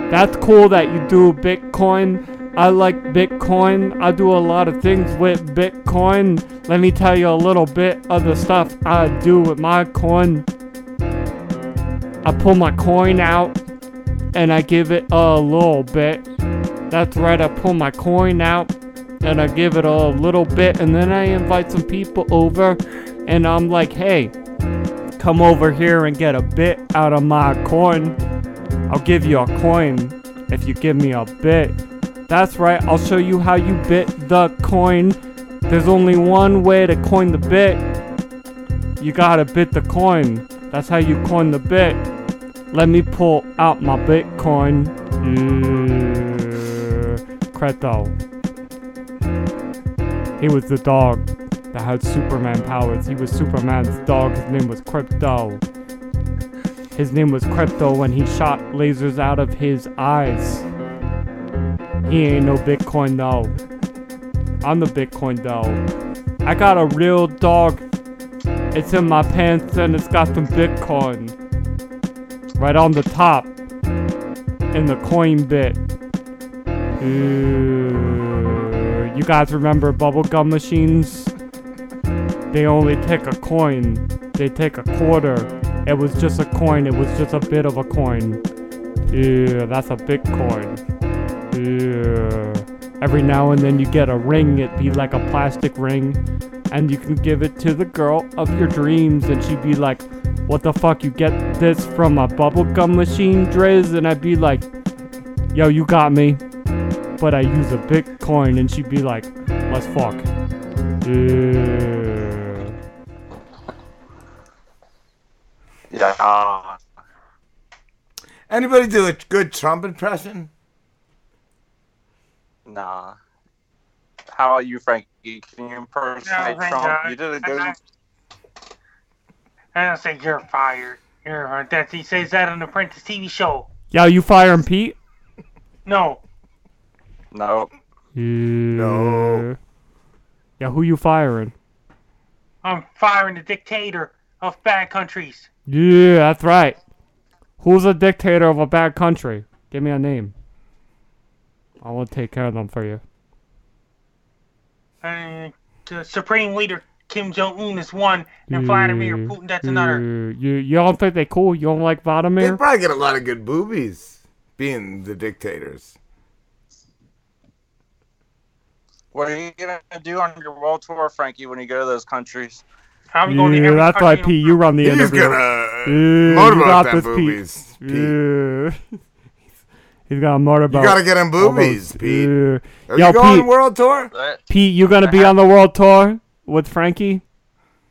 that's cool that you do Bitcoin, I like Bitcoin. I do a lot of things with Bitcoin. Let me tell you a little bit of the stuff I do with my coin. I pull my coin out and I give it a little bit. That's right, I pull my coin out and I give it a little bit. And then I invite some people over and I'm like, hey, come over here and get a bit out of my coin. I'll give you a coin if you give me a bit. That's right, I'll show you how you bit the coin. There's only one way to coin the bit. You gotta bit the coin. That's how you coin the bit. Let me pull out my Bitcoin. Mm, Crypto. He was the dog that had Superman powers. He was Superman's dog. His name was Crypto. His name was Crypto when he shot lasers out of his eyes. He ain't no Bitcoin though. I'm the Bitcoin though. I got a real dog. It's in my pants and it's got some Bitcoin. Right on the top. In the coin bit. Ooh. You guys remember bubblegum machines? They only take a coin. They take a quarter. It was just a coin. It was just a bit of a coin. Ew, that's a Bitcoin. Yeah. Every now and then you get a ring, it'd be like a plastic ring, and you can give it to the girl of your dreams, and she'd be like, what the fuck, you get this from a bubblegum machine, Driz? And I'd be like, yo, you got me, but I use a Bitcoin. And she'd be like, let's fuck. Yeah. Yeah. Anybody do a good Trump impression? Nah. How are you, Frankie? Can you impersonate no, Trump? God. You did a good. I don't, I don't think you're fired. You're that he says that on the Apprentice T V show. Yeah, you firing Pete? No. No. Yeah. No. Yeah, who you firing? I'm firing the dictator of bad countries. Yeah, that's right. Who's a dictator of a bad country? Give me a name. I will take care of them for you. Uh, the Supreme Leader Kim Jong-un is one, and yeah, Vladimir Putin, that's yeah, another. You, you don't think they cool? You don't like Vladimir? They probably get a lot of good boobies, being the dictators. What are you going to do on your world tour, Frankie, when you go to those countries? I'm yeah, going to that's why, P, you run the interview. He's going to motivate those boobies, Pete. Yeah. He's got a motorboat. You gotta get him boobies, almost. Pete. Yeah. Are Yo, you going Pete, on world tour? Pete, you gonna be on the world tour with Frankie?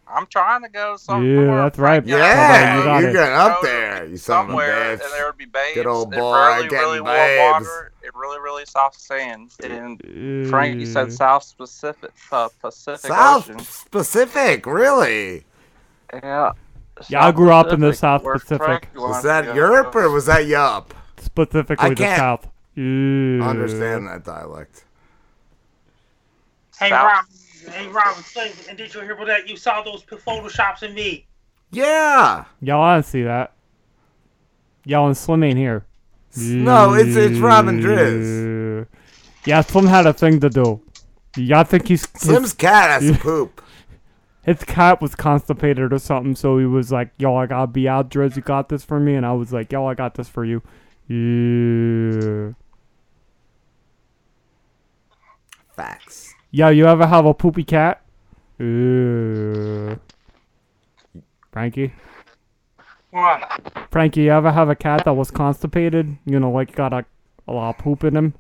I'm trying to go somewhere. Yeah, that's right. Yeah, yeah. You got you're it. Getting up there. You somewhere, and there would be babes. Good old boy, really, getting really warm water. It really, really soft sand. And yeah. Frankie said South Pacific, uh, Pacific South Ocean. Pacific, really? Yeah. South yeah, I grew up Pacific, in the South Pacific. Was that Europe or was that Yup? Specifically I can't the South. Ew. Understand that dialect. Hey, South. Rob. Hey, Rob. And did you hear about that? You saw those Photoshops in me. Yeah. Y'all want to see that. Y'all and Slim ain't here. No, it's it's Rob and Driz. Yeah, Slim had a thing to do. Y'all think he's... Slim's his, cat has to poop. His cat was constipated or something, so he was like, yo, I gotta be out, Driz. You got this for me? And I was like, yo, I got this for you. Yeah. Facts. Yo, you ever have a poopy cat? Yeah. Frankie? What? Frankie, you ever have a cat that was constipated? You know, like got a, a lot of poop in him?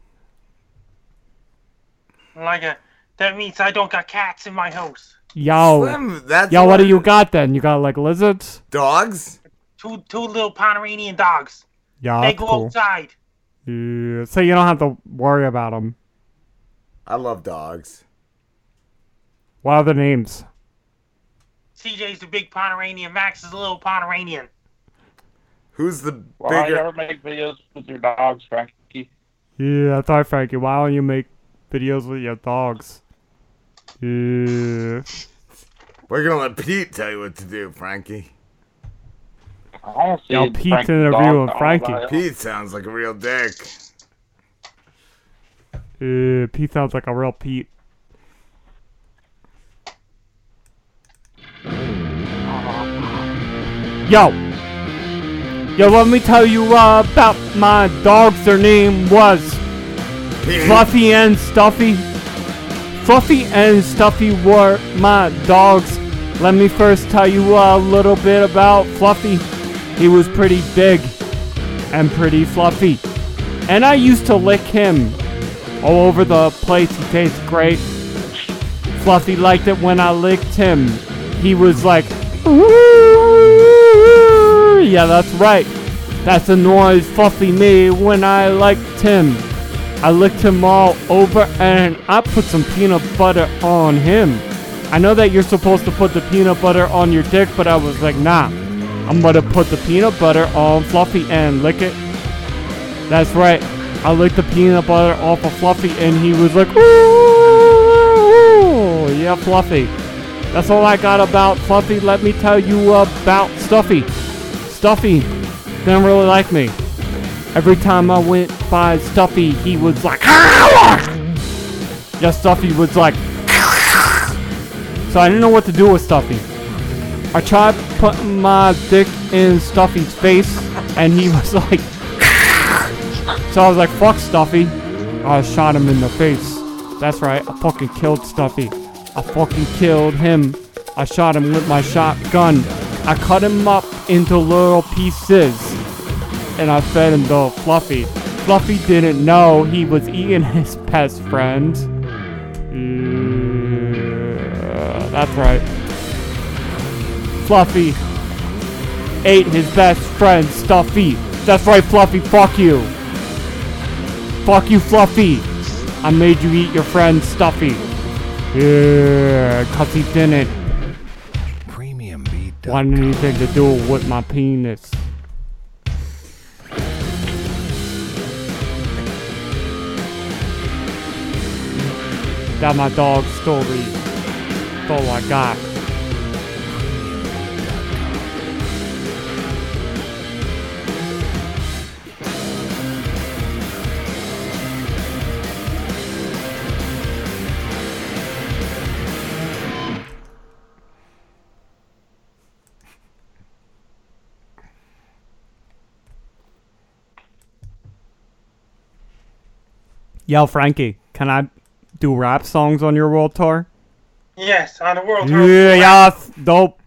Like a, that means I don't got cats in my house. Yo. Slim, that's Yo, what do you got then? You got like lizards? Dogs? Two two little Pomeranian dogs. Yeah, they go cool. outside. Yeah, so you don't have to worry about them. I love dogs. What are the names? C J's the big Pomeranian. Max is the little Pomeranian. Who's the bigger? Why do you ever make videos with your dogs, Frankie? Yeah, I thought, Frankie, why don't you make videos with your dogs? Yeah. We're going to let Pete tell you what to do, Frankie. Yo, Pete's interviewing Frankie. Pete sounds like a real dick. Uh, Pete sounds like a real Pete. Yo! Yo, let me tell you uh, about my dogs. Their name was Fluffy and Stuffy. Fluffy and Stuffy were my dogs. Let me first tell you a little bit about Fluffy. He was pretty big and pretty fluffy. And I used to lick him all over the place. He tastes great. Fluffy liked it when I licked him. He was like, ooh. Yeah, that's right. That's the noise Fluffy made when I liked him. I licked him all over and I put some peanut butter on him. I know that you're supposed to put the peanut butter on your dick, but I was like, nah. I'm gonna put the peanut butter on Fluffy and lick it. That's right. I licked the peanut butter off of Fluffy and he was like, ooh, yeah, Fluffy. That's all I got about Fluffy. Let me tell you about Stuffy. Stuffy didn't really like me. Every time I went by Stuffy, he was like, ah! Yeah, Stuffy was like, ah! So I didn't know what to do with Stuffy. I tried putting my dick in Stuffy's face, and he was like, ah! So I was like, fuck Stuffy. I shot him in the face. That's right, I fucking killed Stuffy. I fucking killed him. I shot him with my shotgun. I cut him up into little pieces. And I fed him to Fluffy. Fluffy didn't know he was eating his best friend. Yeah, that's right. Fluffy ate his best friend, Stuffy. That's right, Fluffy, fuck you. Fuck you, Fluffy. I made you eat your friend, Stuffy. Yeah, cause he didn't want anything to do with my penis. That's my dog story. That's all I got. Yo, Frankie, can I do rap songs on your world tour? Yes, on the world tour. Yeah, yeah, dope.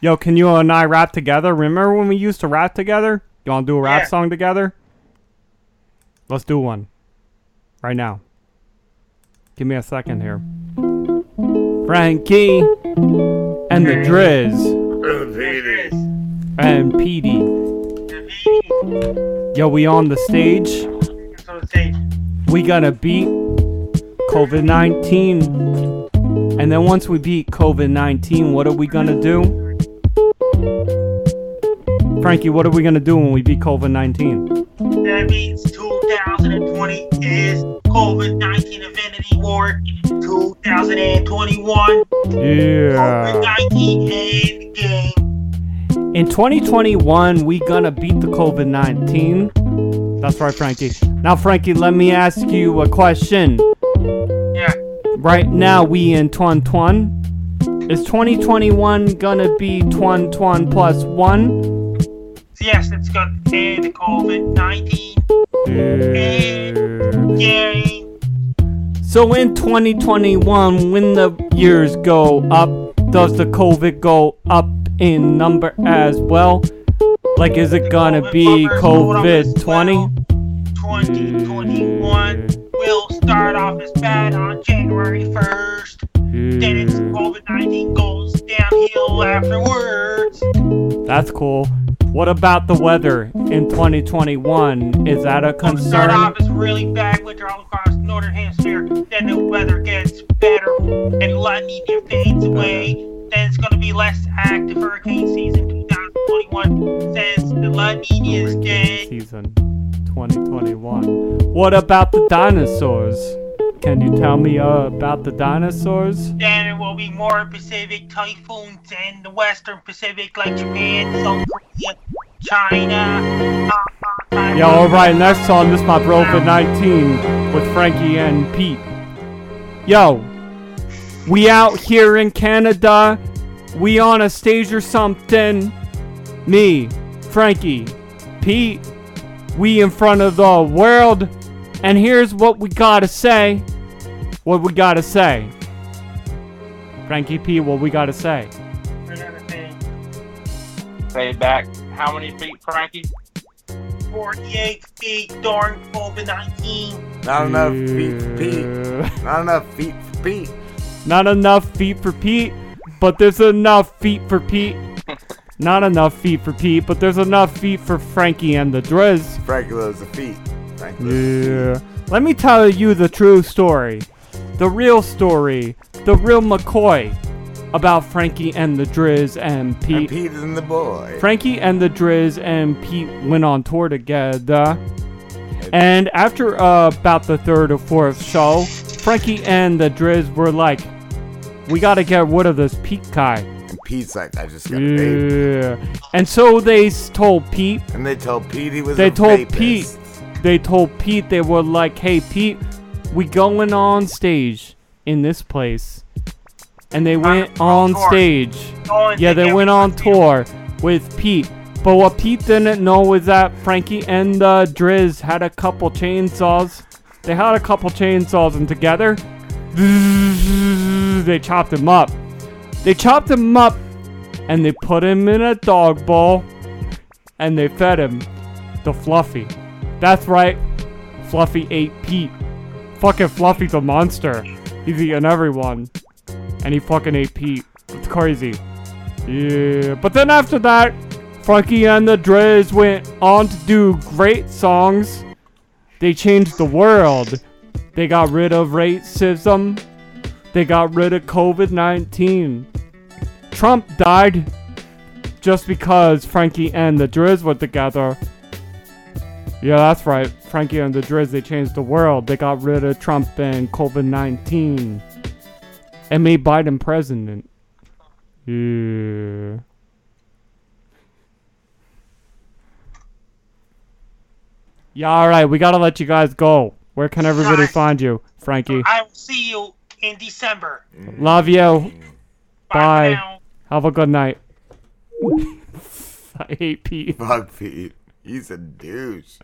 Yo, can you and I rap together? Remember when we used to rap together? You want to do a rap yeah. song together? Let's do one. Right now. Give me a second here. Frankie and the Driz. And P D. Yo, we on the stage. We gotta beat COVID nineteen. And then once we beat COVID nineteen, what are we gonna do? Frankie, what are we gonna do when we beat COVID nineteen? That means two thousand twenty is COVID nineteen Infinity War. twenty twenty-one. Yeah. COVID nineteen Endgame. In twenty twenty-one, we gonna beat the COVID nineteen. That's right, Frankie. Now, Frankie, let me ask you a question. Yeah. Right now, we in twenty twenty. Is twenty twenty-one gonna be twenty twenty plus one? Yes, it's gonna be the COVID nineteen. Yeah. Yay. So in twenty twenty-one, when the years go up, does the COVID go up in number as well? Like, is it gonna be COVID twenty? twenty twenty-one will start off as bad on January first. Then it's COVID nineteen goes downhill afterwards. That's cool. What about the weather in twenty twenty-one? Is that a concern? It'll start off as really bad winter all across the northern hemisphere. Then the weather gets better and La Nina fades away. Then it's going to be less active hurricane season twenty twenty-one since the La Nina is dead. Season. twenty twenty-one. What about the dinosaurs? Can you tell me uh, about the dinosaurs? Then it will be more Pacific typhoons in the Western Pacific, like Japan, South Korea, China. Uh, uh, yeah, alright, next song. This is my COVID nineteen. with Frankie and Pete. Yo, we out here in Canada. We on a stage or something. Me, Frankie, Pete, we in front of the world. And here's what we gotta say. What we gotta say. Frankie P, what we gotta say. Say it back. How many feet, Frankie? forty-eight feet, darn COVID nineteen. Not enough feet for Pete. Not enough feet for Pete. Not enough feet for Pete, but there's enough feet for Pete. Not enough feet for Pete, but there's enough feet for Frankie and the Driz. Frankie loves the feet. Frankie loves the feet. Let me tell you the true story. The real story. The real McCoy. About Frankie and the Driz and Pete. And Pete and the boy. Frankie and the Driz and Pete went on tour together. And after uh, about the third or fourth show, Frankie and the Driz were like, we gotta get rid of this Pete guy. And Pete's like, I just got a baby. Yeah. And so they told Pete. And they told Pete he was they a told rapist. Pete, they told Pete, they were like, hey, Pete, we going on stage in this place. And they went on stage. Yeah, they went on tour with Pete. But what Pete didn't know was that Frankie and the Driz had a couple chainsaws. They had a couple chainsaws, and together, they chopped him up. They chopped him up, and they put him in a dog bowl, and they fed him to Fluffy. That's right, Fluffy ate Pete. Fucking Fluffy's a monster. He's eating everyone. And he fucking ate Pete. It's crazy. Yeah. But then after that, Frankie and the Driz went on to do great songs. They changed the world. They got rid of racism. They got rid of COVID nineteen. Trump died just because Frankie and the Driz were together. Yeah, that's right. Frankie and the Driz, they changed the world. They got rid of Trump and COVID nineteen. And made Biden president. Yeah. Yeah, alright, we gotta let you guys go. Where can everybody right. find you, Frankie? I will see you in December. Love you. Bye. Bye. Have a good night. I hate Pete. Fuck Pete. He's a douche.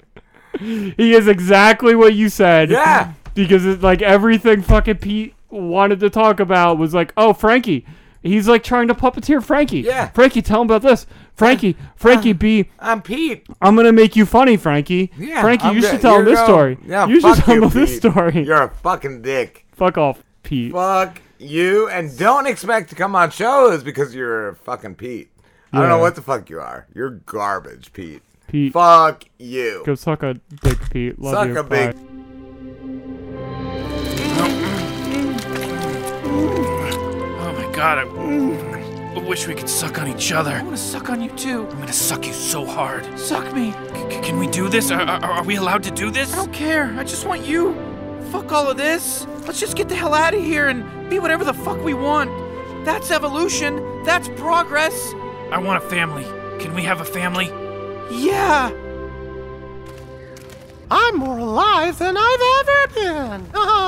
He is exactly what you said. Yeah. Because it's like everything fucking Pete wanted to talk about was like, oh, Frankie, he's like trying to puppeteer Frankie. Yeah, Frankie, tell him about this. Frankie, Frankie uh, B, I'm Pete. I'm gonna make you funny, Frankie. Yeah, Frankie, I'm you good. should tell You're him this going, story. Yeah, you should tell you, him Pete. this story. You're a fucking dick. Fuck off, Pete. Fuck you, and don't expect to come on shows because you're a fucking Pete. Yeah. I don't know what the fuck you are. You're garbage, Pete. Pete, fuck you. Go suck a dick, Pete. Love suck you. a Bye. big. God, I, I wish we could suck on each other. I want to suck on you, too. I'm going to suck you so hard. Suck me. C- can we do this? Are, are, are we allowed to do this? I don't care. I just want you. Fuck all of this. Let's just get the hell out of here and be whatever the fuck we want. That's evolution. That's progress. I want a family. Can we have a family? Yeah. I'm more alive than I've ever been.